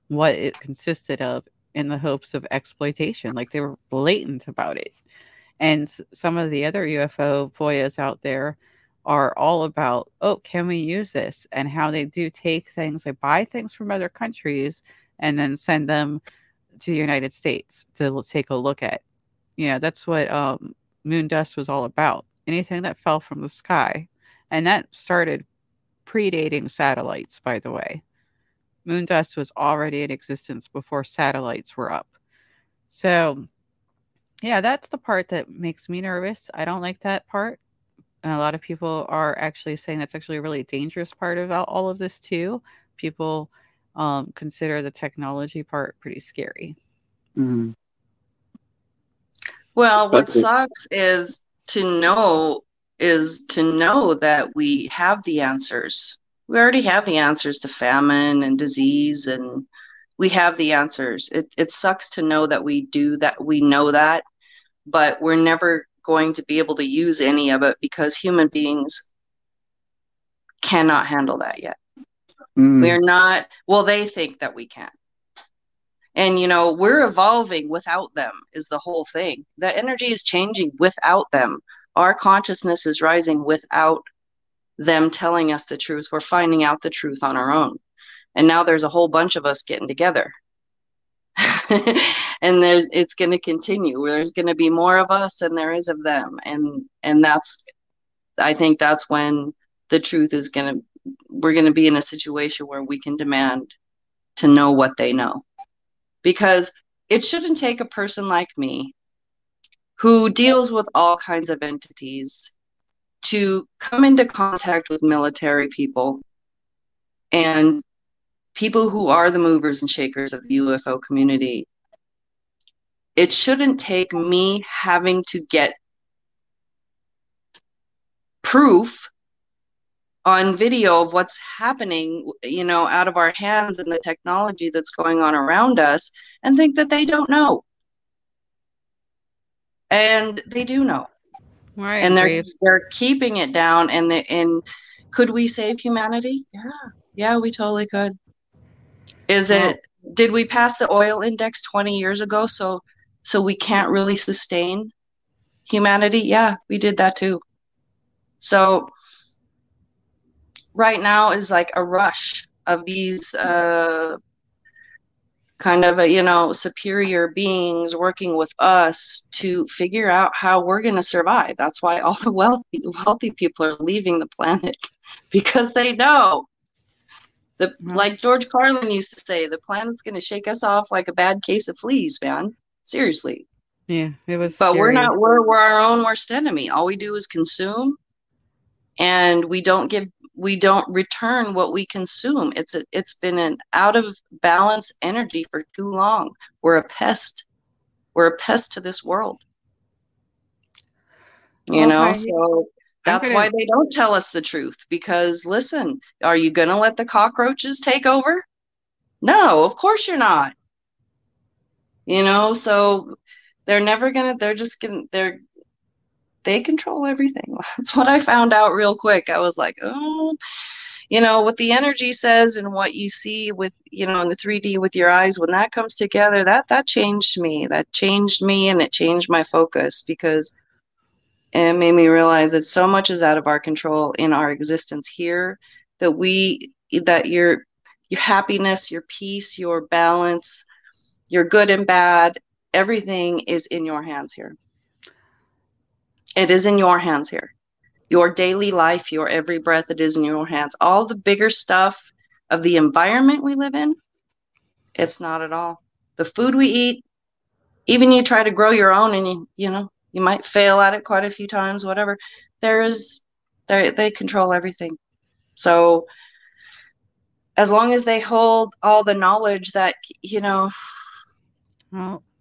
what it consisted of in the hopes of exploitation. Like, they were blatant about it. And some of the other UFO FOIAs out there are all about, can we use this? And how they do take things, they buy things from other countries and then send them to the United States to take a look at. Yeah, that's what Moon Dust was all about. Anything that fell from the sky. And that started predating satellites, by the way. Moon Dust was already in existence before satellites were up. So, yeah, that's the part that makes me nervous. I don't like that part. And a lot of people are actually saying that's actually a really dangerous part about all of this, too. People consider the technology part pretty scary. Mm-hmm. Well, what sucks is to know that we have the answers. We already have the answers to famine and disease, and we have the answers. It sucks to know that we know that, but we're never going to be able to use any of it because human beings cannot handle that yet. Mm. We're not, well, they think that we can. And, you know, we're evolving without them is the whole thing. The energy is changing without them. Our consciousness is rising without them telling us the truth. We're finding out the truth on our own. And now there's a whole bunch of us getting together. And it's going to continue. There's going to be more of us than there is of them. And that's, I think that's when the truth is we're going to be in a situation where we can demand to know what they know. Because it shouldn't take a person like me who deals with all kinds of entities to come into contact with military people and people who are the movers and shakers of the UFO community. It shouldn't take me having to get proof on video of what's happening, you know, out of our hands and the technology that's going on around us and think that they don't know. And they do know. Right. And they're keeping it down. And could we save humanity? Yeah, we totally could. Did we pass the oil index 20 years ago? So we can't really sustain humanity. Yeah, we did that too. So right now is like a rush of these superior beings working with us to figure out how we're going to survive. That's why all the wealthy people are leaving the planet, because they know. Like George Carlin used to say, the planet's going to shake us off like a bad case of fleas, man. Seriously. Yeah, it was. But scary. We're our own worst enemy. All we do is consume, and we don't return what we consume. It's been an out of balance energy for too long. We're a pest. We're a pest to this world. So that's why they don't tell us the truth. Because listen, are you going to let the cockroaches take over? No, of course you're not. So they're never going to, they control everything. That's what I found out real quick. I was like, what the energy says and what you see with, in the 3D with your eyes, when that comes together, that changed me. That changed me, and it changed my focus, because it made me realize that so much is out of our control in our existence here, that your happiness, your peace, your balance, your good and bad, everything is in your hands here. It is in your hands here. Your daily life, your every breath, it is in your hands. All the bigger stuff of the environment we live in, it's not at all. The food we eat, even you try to grow your own and you might fail at it quite a few times, whatever. They control everything. So as long as they hold all the knowledge that,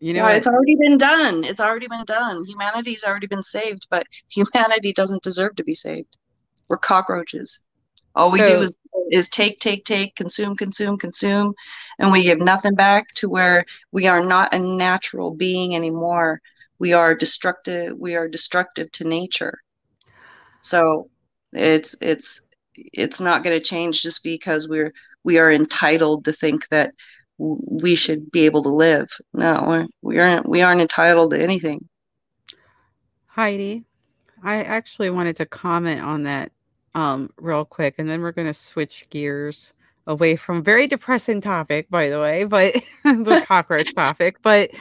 it's already been done. It's already been done. Humanity's already been saved, but humanity doesn't deserve to be saved. We're cockroaches. All we do is take, take, take, consume, consume, consume, and we give nothing back, to where we are not a natural being anymore. We are destructive. We are destructive to nature. So it's not going to change just because we are entitled to think that we should be able to live. No, we aren't entitled to anything. Heidi, I actually wanted to comment on that real quick, and then we're going to switch gears away from a very depressing topic, by the way, but the cockroach topic. But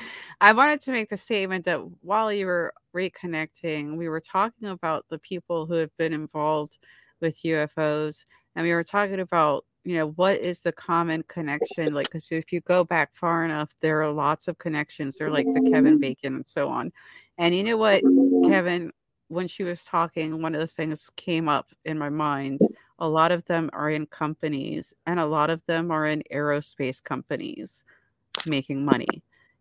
I wanted to make the statement that while you were reconnecting, we were talking about the people who have been involved with UFOs, and we were talking about you know, what is the common connection? Like, because if you go back far enough, there are lots of connections. They're like the Kevin Bacon and so on. And you know what, Kevin, when she was talking, one of the things came up in my mind. A lot of them are in companies, and a lot of them are in aerospace companies making money.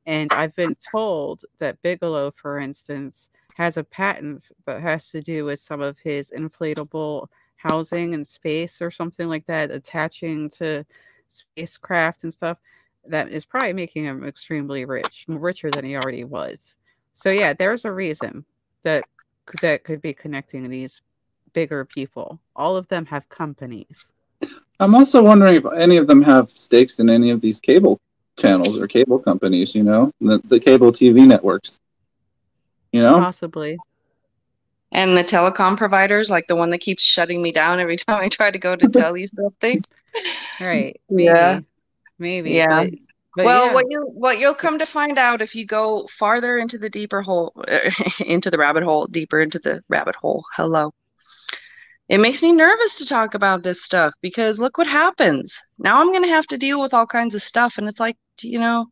And I've been told that Bigelow, for instance, has a patent that has to do with some of his inflatable housing in space or something like that, attaching to spacecraft and stuff. That is probably making him extremely rich, richer than he already was. So yeah, there's a reason that could be connecting these bigger people. All of them have companies. I'm also wondering if any of them have stakes in any of these cable channels or cable companies, you know, the cable TV networks, you know, possibly. And the telecom providers, like the one that keeps shutting me down every time I try to go to tell you something. Right. Maybe. Yeah. Maybe. Yeah. But well, yeah. what you'll come to find out if you go farther into the deeper hole, deeper into the rabbit hole. Hello. It makes me nervous to talk about this stuff because look what happens. Now I'm going to have to deal with all kinds of stuff. And it's like, you know,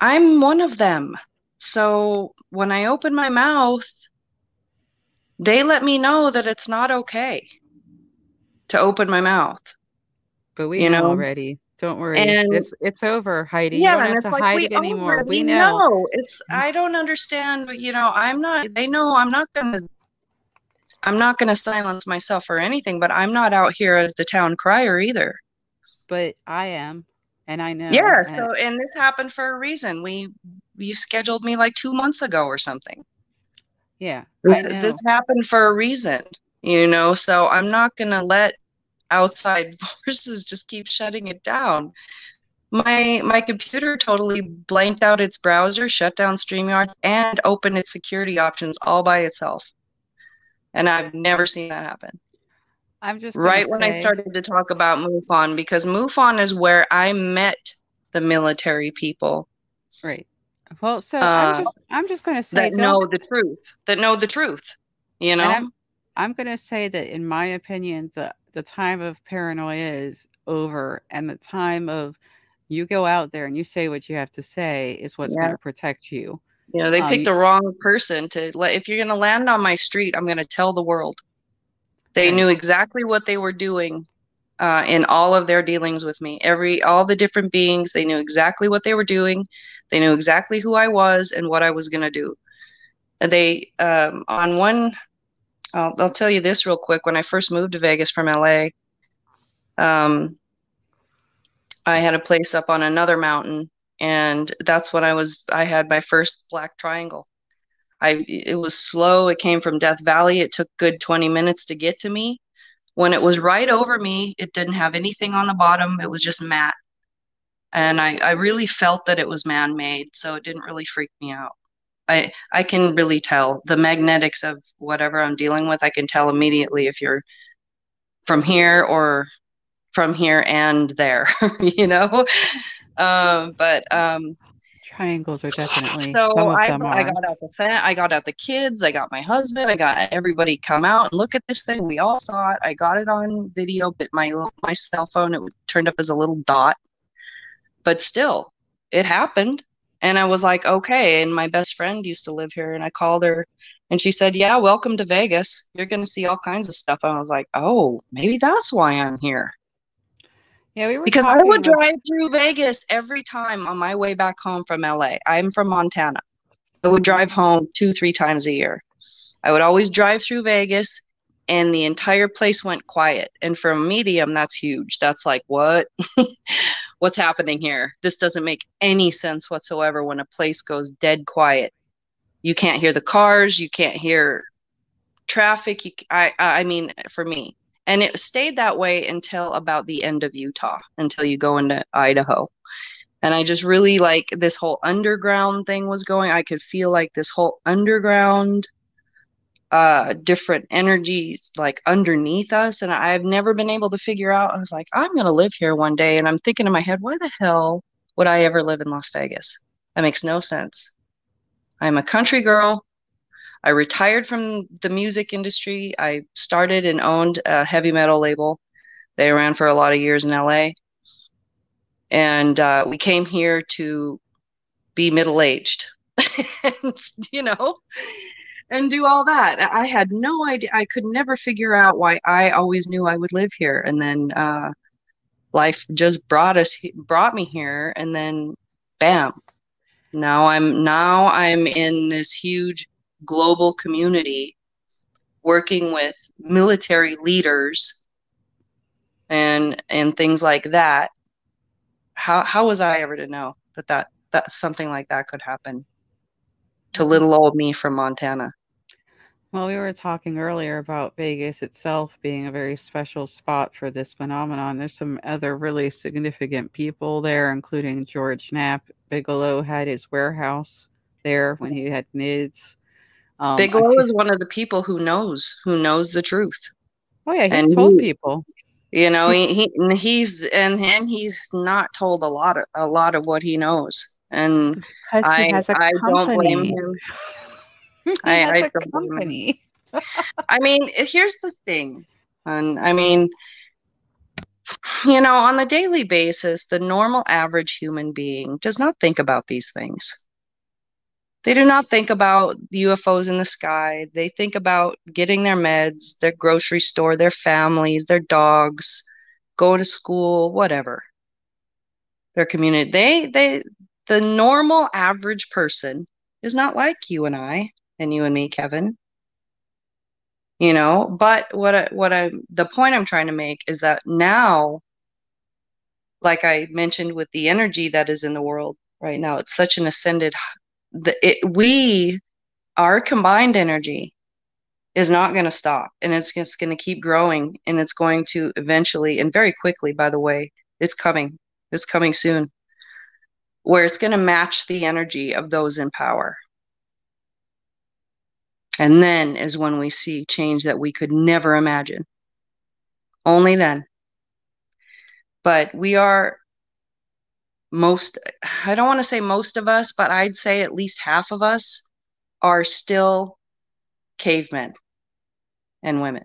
I'm one of them. So when I open my mouth, they let me know that it's not okay to open my mouth. But we know already. Don't worry. And it's over, Heidi. Yeah, you don't have to like, hide it anymore. We know. It's I don't understand, but you know, I'm not gonna silence myself or anything, but I'm not out here as the town crier either. But I am, and I know. Yeah, so and this happened for a reason. You scheduled me like 2 months ago or something. Yeah. This happened for a reason, you know, so I'm not gonna let outside forces just keep shutting it down. My computer totally blanked out its browser, shut down StreamYard, and opened its security options all by itself. And I've never seen that happen. I'm just right when I started to talk about MUFON, because MUFON is where I met the military people. Right. Well, so I'm just going to say that know the truth. You know, I'm going to say that in my opinion, the time of paranoia is over, and the time of you go out there and you say what you have to say is what's going to protect you. You know, they picked the wrong person to let. If you're going to land on my street, I'm going to tell the world. They knew exactly what they were doing in all of their dealings with me. All the different beings, they knew exactly what they were doing. They knew exactly who I was and what I was going to do. They I'll tell you this real quick. When I first moved to Vegas from LA, I had a place up on another mountain. And that's when I had my first black triangle. It was slow. It came from Death Valley. It took good 20 minutes to get to me. When it was right over me, it didn't have anything on the bottom. It was just matte. And I really felt that it was man-made. So it didn't really freak me out. I can really tell the magnetics of whatever I'm dealing with. I can tell immediately if you're from here or from here and there, you know? Triangles are definitely so. I got out the kids. I got my husband. I got everybody come out and look at this thing. We all saw it. I got it on video, but my cell phone it turned up as a little dot. But still, it happened, and I was like, okay. And my best friend used to live here, and I called her, and she said, "Yeah, welcome to Vegas. You're going to see all kinds of stuff." And I was like, "Oh, maybe that's why I'm here." Yeah, because I would drive through Vegas every time on my way back home from LA. I'm from Montana. I would drive home 2-3 times a year. I would always drive through Vegas, and the entire place went quiet. And for a medium, that's huge. That's like, what? What's happening here? This doesn't make any sense whatsoever when a place goes dead quiet. You can't hear the cars. You can't hear traffic. I mean, for me. And it stayed that way until about the end of Utah, until you go into Idaho. And I just really like this whole underground thing was going. I could feel like this whole underground, different energies like underneath us. And I've never been able to figure out. I was like, I'm going to live here one day. And I'm thinking in my head, why the hell would I ever live in Las Vegas? That makes no sense. I'm a country girl. I retired from the music industry. I started and owned a heavy metal label They ran for a lot of years in LA. And we came here to be middle-aged and, you know, and do all that. I had no idea. I could never figure out why I always knew I would live here. And then life just brought me here. And then bam, now I'm in this huge global community working with military leaders and things like that. How was I ever to know that something like that could happen to little old me from Montana? Well, we were talking earlier about Vegas itself being a very special spot for this phenomenon. There's some other really significant people there, including George Knapp. Bigelow had his warehouse there when he had NIDS. Bigelow is one of the people who knows the truth. Oh yeah, he's told people. You know, he's not told a lot of what he knows, and I don't blame him. I don't blame him. I mean, here's the thing, and I mean, you know, on the daily basis, the normal average human being does not think about these things. They do not think about the UFOs in the sky. They think about getting their meds, their grocery store, their families, their dogs, going to school, whatever. Their community. The normal average person is not like you and I and you and me, Kevin. You know, but the point I'm trying to make is that now, like I mentioned, with the energy that is in the world right now, it's such an ascended. Our combined energy is not going to stop, and it's just going to keep growing, and it's going to eventually, and very quickly, by the way, it's coming soon, where it's going to match the energy of those in power. And then is when we see change that we could never imagine. Only then. But we are I don't want to say most of us, but I'd say at least half of us are still cavemen and women.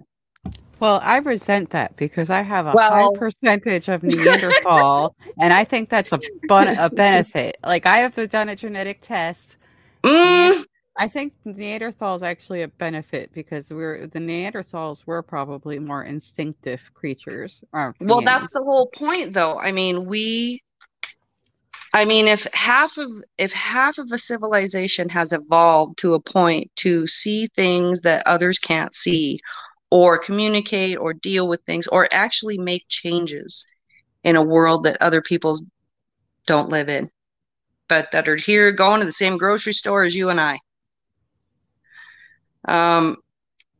Well, I resent that because I have a high percentage of Neanderthal, and I think that's a benefit. Like, I have done a genetic test. I think Neanderthal is actually a benefit because the Neanderthals were probably more instinctive creatures. Well, that's the whole point, though. I mean, if half of a civilization has evolved to a point to see things that others can't see, or communicate, or deal with things, or actually make changes in a world that other people don't live in, but that are here going to the same grocery store as you and I.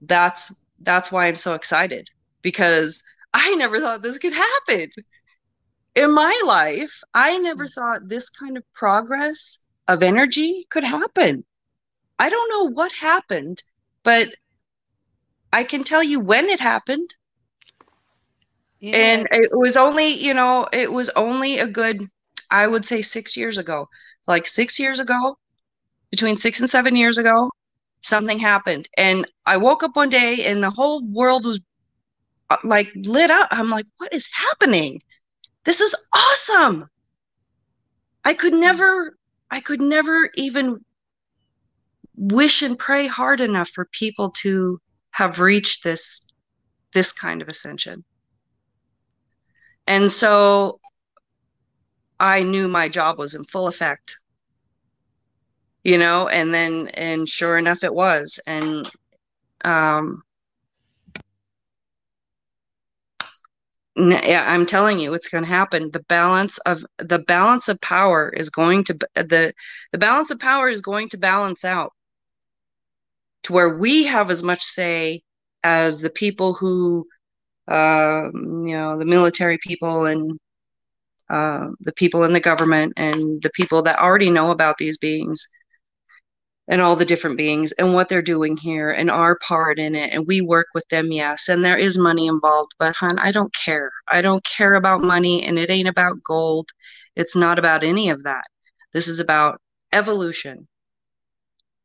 That's why I'm so excited, because I never thought this could happen. In my life, I never thought this kind of progress of energy could happen. I don't know what happened, but I can tell you when it happened. Yeah. And it was only a good, I would say 6 years ago. Like 6 years ago, between 6 and 7 years ago, something happened. And I woke up one day and the whole world was like lit up. I'm like, what is happening? This is awesome. I could never even wish and pray hard enough for people to have reached this kind of ascension. And so I knew my job was in full effect, you know, and sure enough it was. And, yeah, I'm telling you, it's going to happen. The balance of power is going to balance out to where we have as much say as the people who, you know, the military people and the people in the government and the people that already know about these beings and all the different beings and what they're doing here and our part in it. And we work with them, yes. And there is money involved, but hon, I don't care. I don't care about money, and it ain't about gold. It's not about any of that. This is about evolution.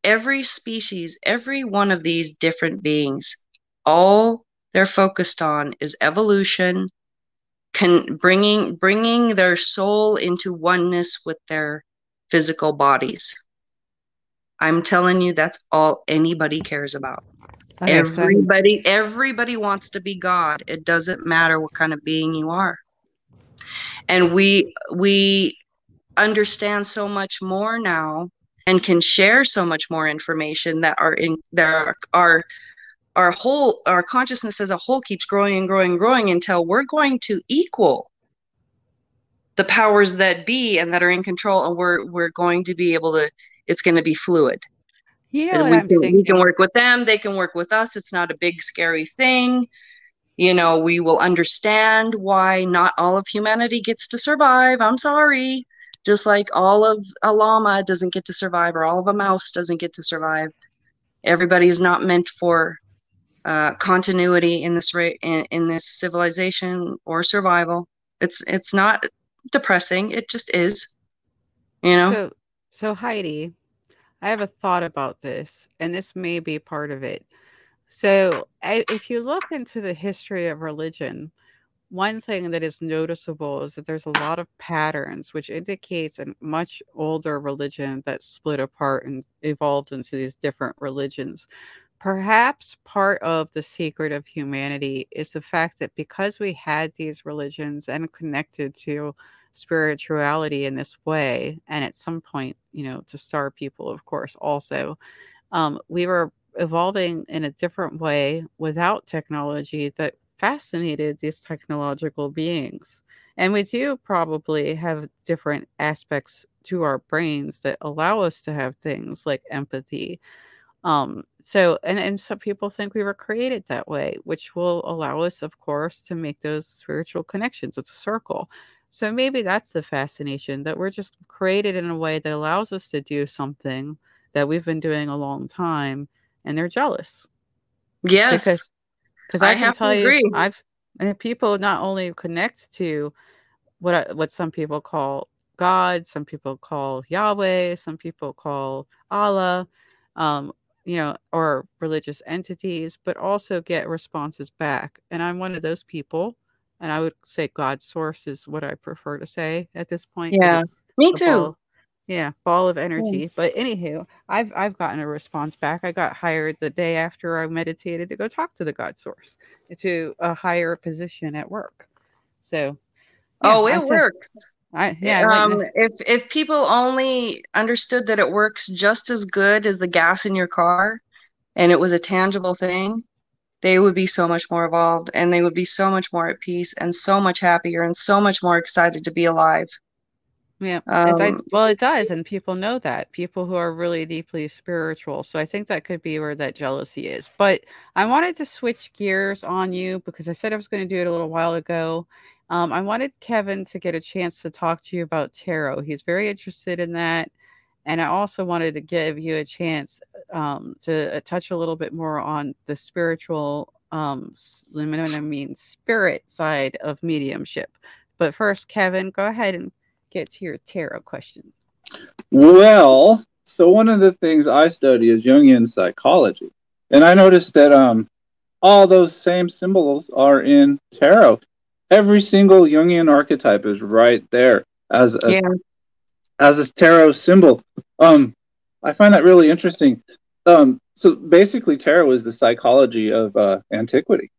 Every species, every one of these different beings, all they're focused on is evolution bringing their soul into oneness with their physical bodies. I'm telling you, that's all anybody cares about. Everybody wants to be God. It doesn't matter what kind of being you are. And we understand so much more now and can share so much more information that our consciousness as a whole keeps growing and growing and growing until we're going to equal the powers that be and that are in control, and we're going to be able to, it's going to be fluid. Yeah, we can work with them. They can work with us. It's not a big, scary thing. You know, we will understand why not all of humanity gets to survive. I'm sorry. Just like all of a llama doesn't get to survive, or all of a mouse doesn't get to survive. Everybody is not meant for continuity in this in this civilization or survival. It's not depressing. It just is, you know? So Heidi, I have a thought about this, and this may be part of it. So if you look into the history of religion, one thing that is noticeable is that there's a lot of patterns, which indicates a much older religion that split apart and evolved into these different religions. Perhaps part of the secret of humanity is the fact that because we had these religions and connected to spirituality in this way, and at some point, you know, to star people, of course, also, we were evolving in a different way without technology that fascinated these technological beings. And we do probably have different aspects to our brains that allow us to have things like empathy. So some people think we were created that way, which will allow us, of course, to make those spiritual connections. It's a circle. So maybe that's the fascination, that we're just created in a way that allows us to do something that we've been doing a long time, and they're jealous. Yes. Because I can tell you, people not only connect to what some people call God, some people call Yahweh, some people call Allah, or religious entities, but also get responses back. And I'm one of those people. And I would say God source is what I prefer to say at this point. Yeah, me too. Ball of energy. Yeah. But anywho, I've gotten a response back. I got hired the day after I meditated to go talk to the God source to a higher position at work. So, yeah, works. If people only understood that it works just as good as the gas in your car, and it was a tangible thing, they would be so much more evolved, and they would be so much more at peace, and so much happier, and so much more excited to be alive. Yeah. It does. And people know that, people who are really deeply spiritual. So I think that could be where that jealousy is. But I wanted to switch gears on you because I said I was going to do it a little while ago. I wanted Kevin to get a chance to talk to you about tarot. He's very interested in that. And I also wanted to give you a chance to touch a little bit more on the spiritual, spirit side of mediumship. But first, Kevin, go ahead and get to your tarot question. Well, so one of the things I study is Jungian psychology. And I noticed that all those same symbols are in tarot. Every single Jungian archetype is right there as this tarot symbol. I find that really interesting. So basically, tarot is the psychology of antiquity.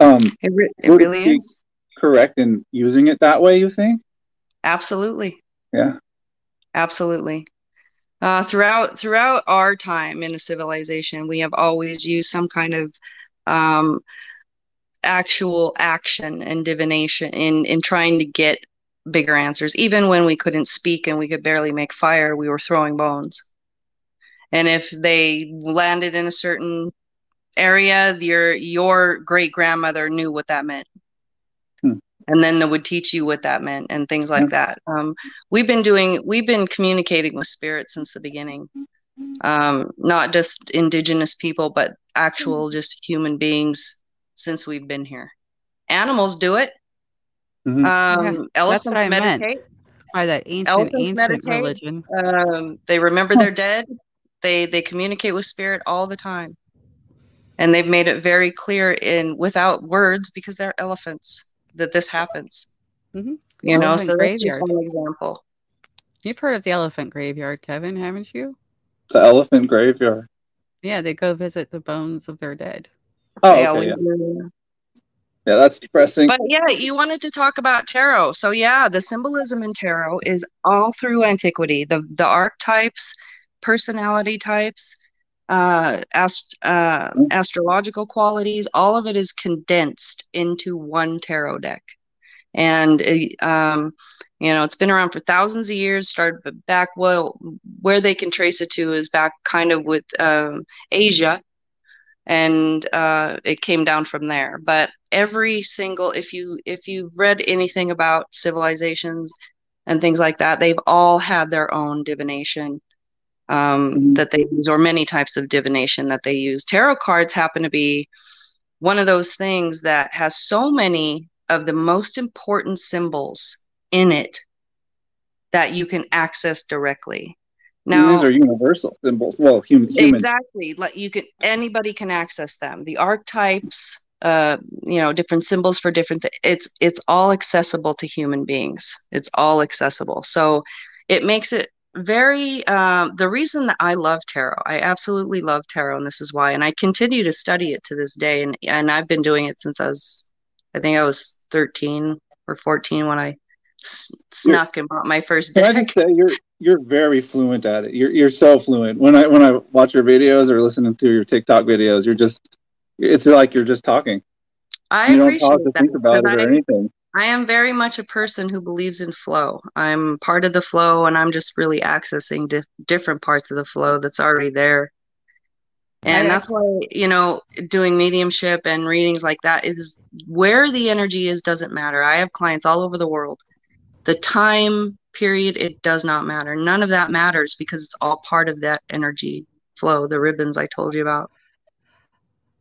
It really is. Correct in using it that way, you think? Absolutely. Yeah. Absolutely. Throughout our time in a civilization, we have always used some kind of actual action and divination in trying to get bigger answers. Even when we couldn't speak and we could barely make fire, we were throwing bones. And if they landed in a certain area, your great grandmother knew what that meant. Hmm. And then they would teach you what that meant and things like that. We've been communicating with spirit since the beginning. Not just indigenous people, but actual just human beings since we've been here. Animals do it. Mm-hmm. Elephants meditate. By that ancient religion. They remember their dead. They communicate with spirit all the time. And they've made it very clear without words because they're elephants. that this happens. Mm-hmm. You know, so that's just one example. You've heard of the elephant graveyard, Kevin, haven't you? The elephant graveyard. Yeah, they go visit the bones of their dead. Oh, okay, yeah, that's depressing. But yeah, you wanted to talk about tarot. So yeah, the symbolism in tarot is all through antiquity. The archetypes, personality types, astrological qualities, all of it is condensed into one tarot deck. And, you know, it's been around for thousands of years, started back, well, where they can trace it to is back kind of with Asia. And it came down from there. But every single, if you read anything about civilizations and things like that, they've all had their own divination that they use, or many types of divination that they use. Tarot cards happen to be one of those things that has so many of the most important symbols in it that you can access directly. Now, these are universal symbols. Well, human. Exactly. Like anybody can access them. The archetypes, you know, different symbols for different things. It's all accessible to human beings. It's all accessible. So it makes it very, the reason that I love tarot, I absolutely love tarot, and this is why, and I continue to study it to this day. And I've been doing it since I think I was 13 or 14 when I snuck and bought my first deck. I say, you're very fluent at it. You're so fluent. When I watch your videos or listen to your TikTok videos, it's like you're just talking. I appreciate that. You don't pause to think about it or anything. I am very much a person who believes in flow. I'm part of the flow, and I'm just really accessing different parts of the flow that's already there. And that's why, you know, doing mediumship and readings like that is where the energy is, doesn't matter. I have clients all over the world. The time period, it does not matter. None of that matters because it's all part of that energy flow, the ribbons I told you about.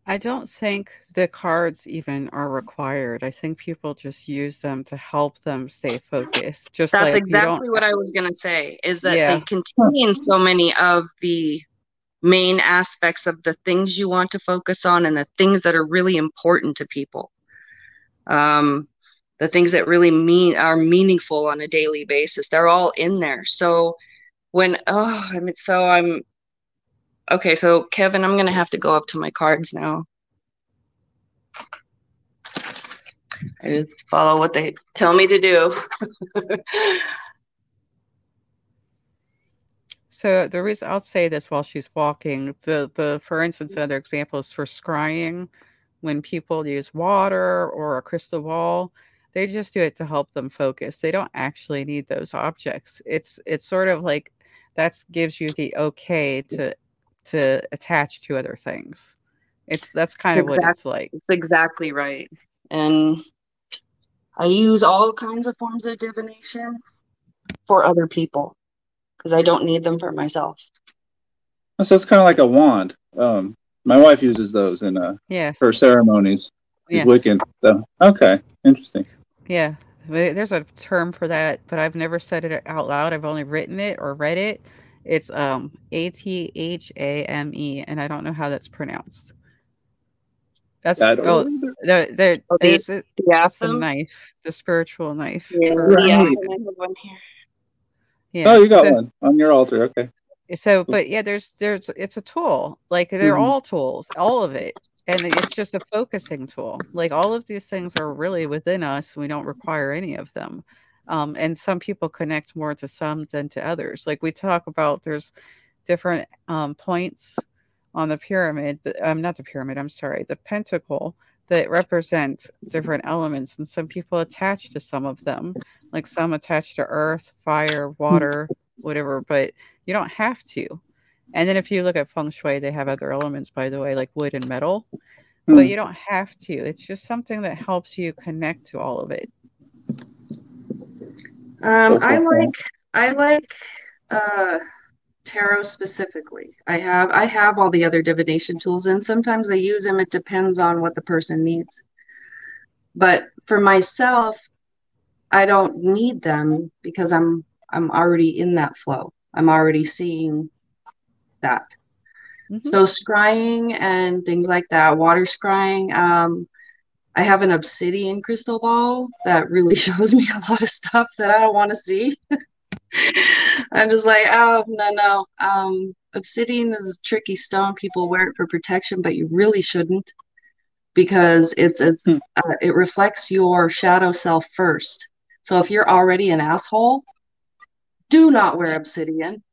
I don't think the cards even are required. I think people just use them to help them stay focused. That's exactly what I was going to say, is that they contain so many of the main aspects of the things you want to focus on and the things that are really important to people. The things that really are meaningful on a daily basis. They're all in there. So okay. So Kevin, I'm going to have to go up to my cards now. I just follow what they tell me to do. So the reason I'll say this while she's walking, for instance, another example is for scrying. When people use water or a crystal ball, they just do it to help them focus. They don't actually need those objects. It's sort of like that gives you the okay to attach to other things. That's kind of what it's like. It's exactly right. And I use all kinds of forms of divination for other people, because I don't need them for myself. So it's kind of like a wand. My wife uses those in her ceremonies. Yes. Wiccan. So. Okay, interesting. Yeah, there's a term for that, but I've never said it out loud. I've only written it or read it. It's ATHAME, and I don't know how that's pronounced. That's the knife, the spiritual knife. Yeah, I have one here. Yeah. Oh, you got one on your altar. Okay. So, but yeah, there's it's a tool. Like they're all tools, all of it. And it's just a focusing tool. Like all of these things are really within us. We don't require any of them. And some people connect more to some than to others. Like we talk about, there's different points on the pyramid. The pentacle that represent different elements. And some people attach to some of them. Like some attach to earth, fire, water, whatever, but you don't have to. And then if you look at feng shui, they have other elements, by the way, like wood and metal, but you don't have to. It's just something that helps you connect to all of it. I like tarot specifically. I have all the other divination tools, and sometimes I use them. It depends on what the person needs. But for myself, I don't need them because I'm already in that flow. I'm already seeing that. Mm-hmm. So scrying and things like that, water scrying, I have an obsidian crystal ball that really shows me a lot of stuff that I don't want to see. I'm just like, oh, no, no. Obsidian is a tricky stone. People wear it for protection, but you really shouldn't, because it reflects your shadow self first. So if you're already an asshole, do not wear obsidian.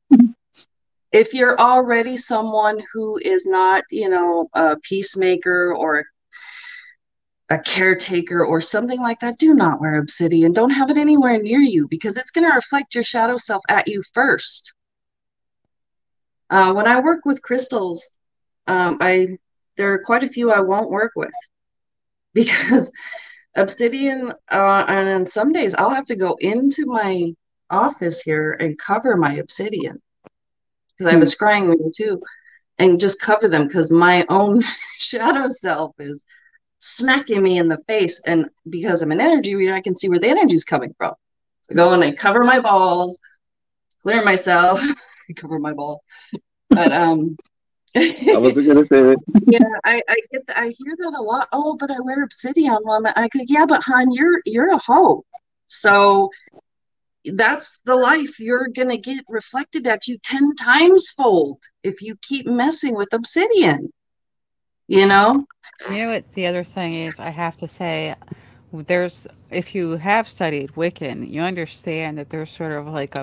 If you're already someone who is not, you know, a peacemaker or a caretaker or something like that, do not wear obsidian. Don't have it anywhere near you, because it's going to reflect your shadow self at you first. When I work with crystals, there are quite a few I won't work with, because obsidian, and on some days I'll have to go into my office here and cover my obsidian, because I have a scrying wheel too, and just cover them, because my own shadow self is smacking me in the face. And because I'm an energy reader, I can see where the energy is coming from. So I go and I cover my balls, clear myself, cover my ball. But I wasn't gonna say it. Yeah, I hear that a lot. Oh, but I wear obsidian. Well, I go, yeah, but hon, you're a hoe. So that's the life you're gonna get reflected at you 10 times fold if you keep messing with obsidian. You know? You know what the other thing is, I have to say, if you have studied Wiccan, you understand that there's sort of like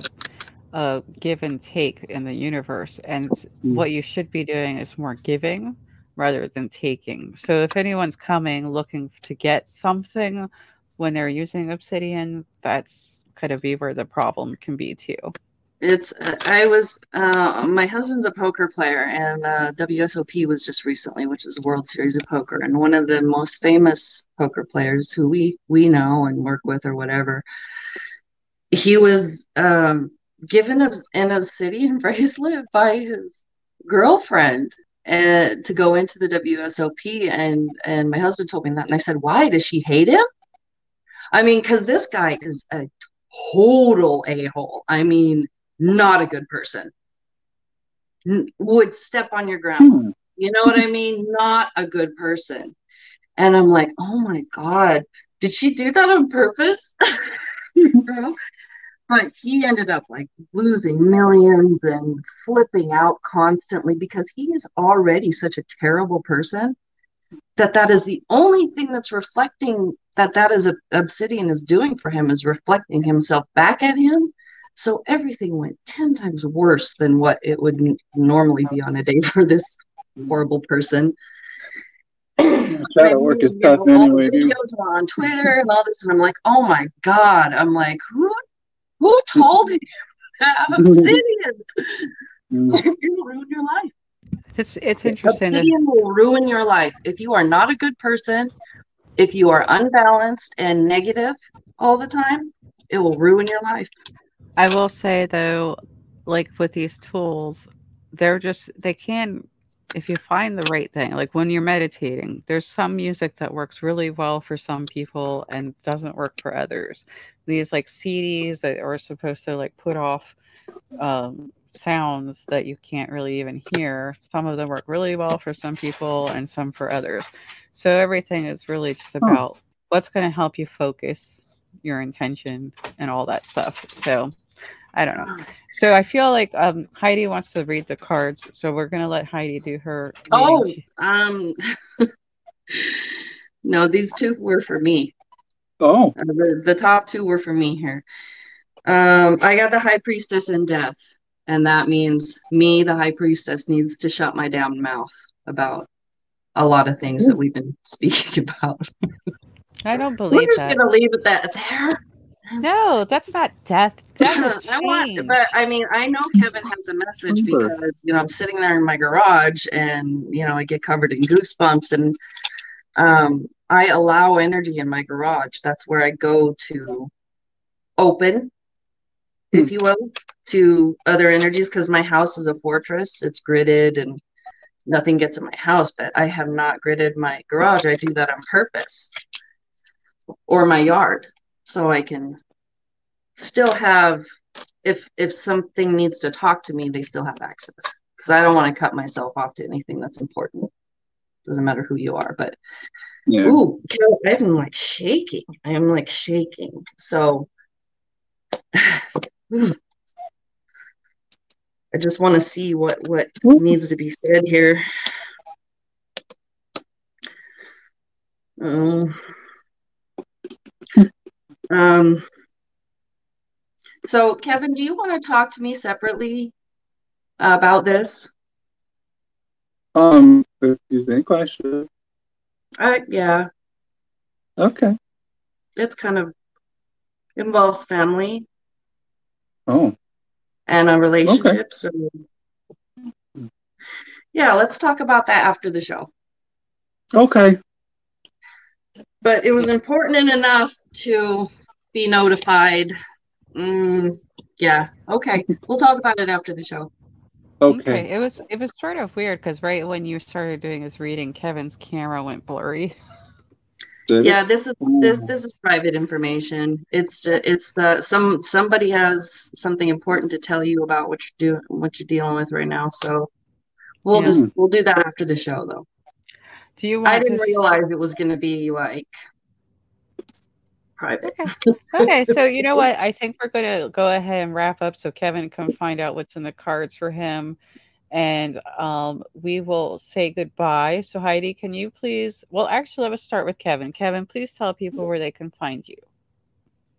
a give and take in the universe, and what you should be doing is more giving rather than taking. So if anyone's coming looking to get something when they're using obsidian, that's kind of where the problem can be too. It's my husband's a poker player, and WSOP was just recently, which is the World Series of Poker, and one of the most famous poker players who we know and work with or whatever, he was given an obsidian bracelet by his girlfriend to go into the WSOP, and my husband told me that, and I said, why? Does she hate him? I mean, because this guy is a total a-hole. I mean, not a good person. Would step on your ground. You know what I mean? Not a good person. And I'm like, oh my God, did she do that on purpose? You know? But he ended up like losing millions and flipping out constantly, because he is already such a terrible person that is the only thing that's reflecting that is obsidian is doing for him, is reflecting himself back at him. So everything went 10 times worse than what it would normally be on a day for this horrible person. Work is tough anyway. Videos were on Twitter and all this, and I'm like, oh my God. I'm like, who told him that obsidian? It'll ruin your life. It's interesting. Obsidian will ruin your life. If you are not a good person, if you are unbalanced and negative all the time, it will ruin your life. I will say though, like with these tools, if you find the right thing, like when you're meditating, there's some music that works really well for some people and doesn't work for others. These like CDs that are supposed to like put off sounds that you can't really even hear. Some of them work really well for some people and some for others. So everything is really just about what's going to help you focus your intention and all that stuff. So I don't know. So I feel like Heidi wants to read the cards. So we're going to let Heidi do her. Reading. No, these two were for me. Oh, the top two were for me here. I got the High Priestess and Death. And that means me, the High Priestess, needs to shut my damn mouth about a lot of things that we've been speaking about. I don't believe that. We're just going to leave it there. No, that's not death. Death is but I mean, I know Kevin has a message because, you know, I'm sitting there in my garage and, you know, I get covered in goosebumps, and I allow energy in my garage. That's where I go to open, if you will, to other energies, because my house is a fortress. It's gridded and nothing gets in my house, but I have not gridded my garage. I do that on purpose, or my yard. So I can still have, if something needs to talk to me, they still have access, because I don't want to cut myself off to anything that's important. doesn't matter who you are, but yeah. Ooh, I'm like shaking. I am like shaking. So I just want to see what needs to be said here. So Kevin, do you want to talk to me separately about this? If there's any questions. Yeah. Okay. It's kind of involves family. Oh. And a relationship. Okay. So yeah, let's talk about that after the show. Okay. But it was important enough to be notified. Yeah. Okay. We'll talk about it after the show. Okay. It was sort of weird because right when you started doing his reading, Kevin's camera went blurry. Yeah, this is private information. It's somebody has something important to tell you about what you're dealing with right now. So we'll do that after the show though. Do you? I didn't realize it was going to be like private. Okay, so you know what? I think we're going to go ahead and wrap up so Kevin can find out what's in the cards for him. And we will say goodbye. So Heidi, can you please... Well, actually, let us start with Kevin. Kevin, please tell people where they can find you.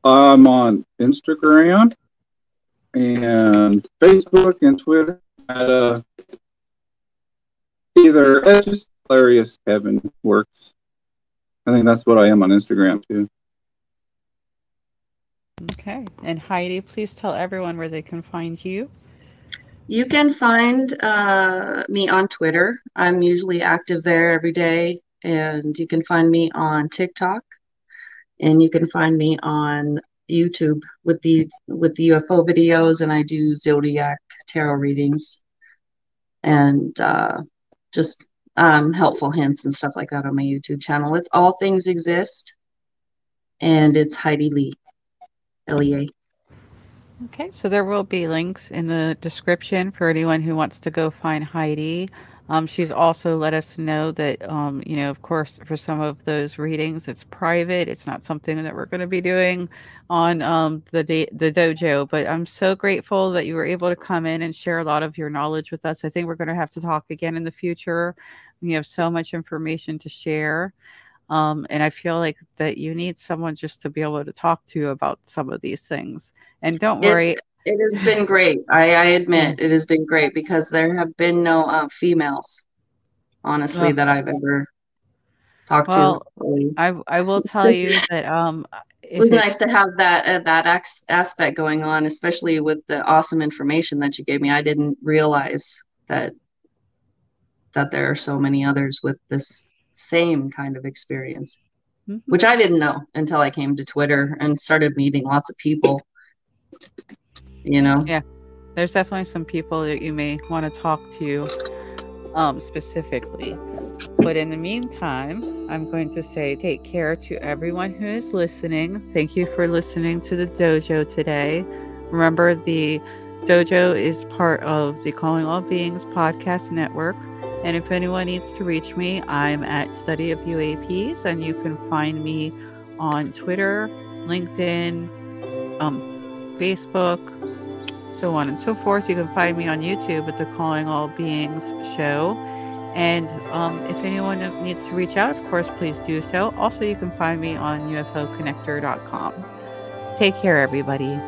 I'm on Instagram and Facebook and Twitter at either... It's just Hilarious Kevin Works. I think that's what I am on Instagram, too. Okay. And Heidi, please tell everyone where they can find you. You can find me on Twitter. I'm usually active there every day. And you can find me on TikTok. And you can find me on YouTube with the UFO videos. And I do Zodiac tarot readings. And just helpful hints and stuff like that on my YouTube channel. It's All Things Exist. And it's Heidi Lee. LEA. Okay, so there will be links in the description for anyone who wants to go find Heidi. She's also let us know that, of course, for some of those readings, it's private. It's not something that we're going to be doing on the dojo. But I'm so grateful that you were able to come in and share a lot of your knowledge with us. I think we're going to have to talk again in the future. You have so much information to share. And I feel like that you need someone just to be able to talk to about some of these things. And don't worry. It has been great. I admit it has been great because there have been no females, honestly, that I've ever talked to. I will tell you that it was nice to have that aspect going on, especially with the awesome information that you gave me. I didn't realize that there are so many others with this same kind of experience, which I didn't know until I came to Twitter and started meeting lots of people, Yeah, there's definitely some people that you may want to talk to specifically. But in the meantime, I'm going to say take care to everyone who is listening. Thank you for listening to the dojo today. Remember, the dojo is part of the Calling All Beings podcast network. And if anyone needs to reach me, I'm at Study of UAPs, and you can find me on Twitter, LinkedIn, Facebook, so on and so forth. You can find me on YouTube at the Calling All Beings show. And if anyone needs to reach out, of course, please do so. Also, you can find me on UFOconnector.com. Take care, everybody.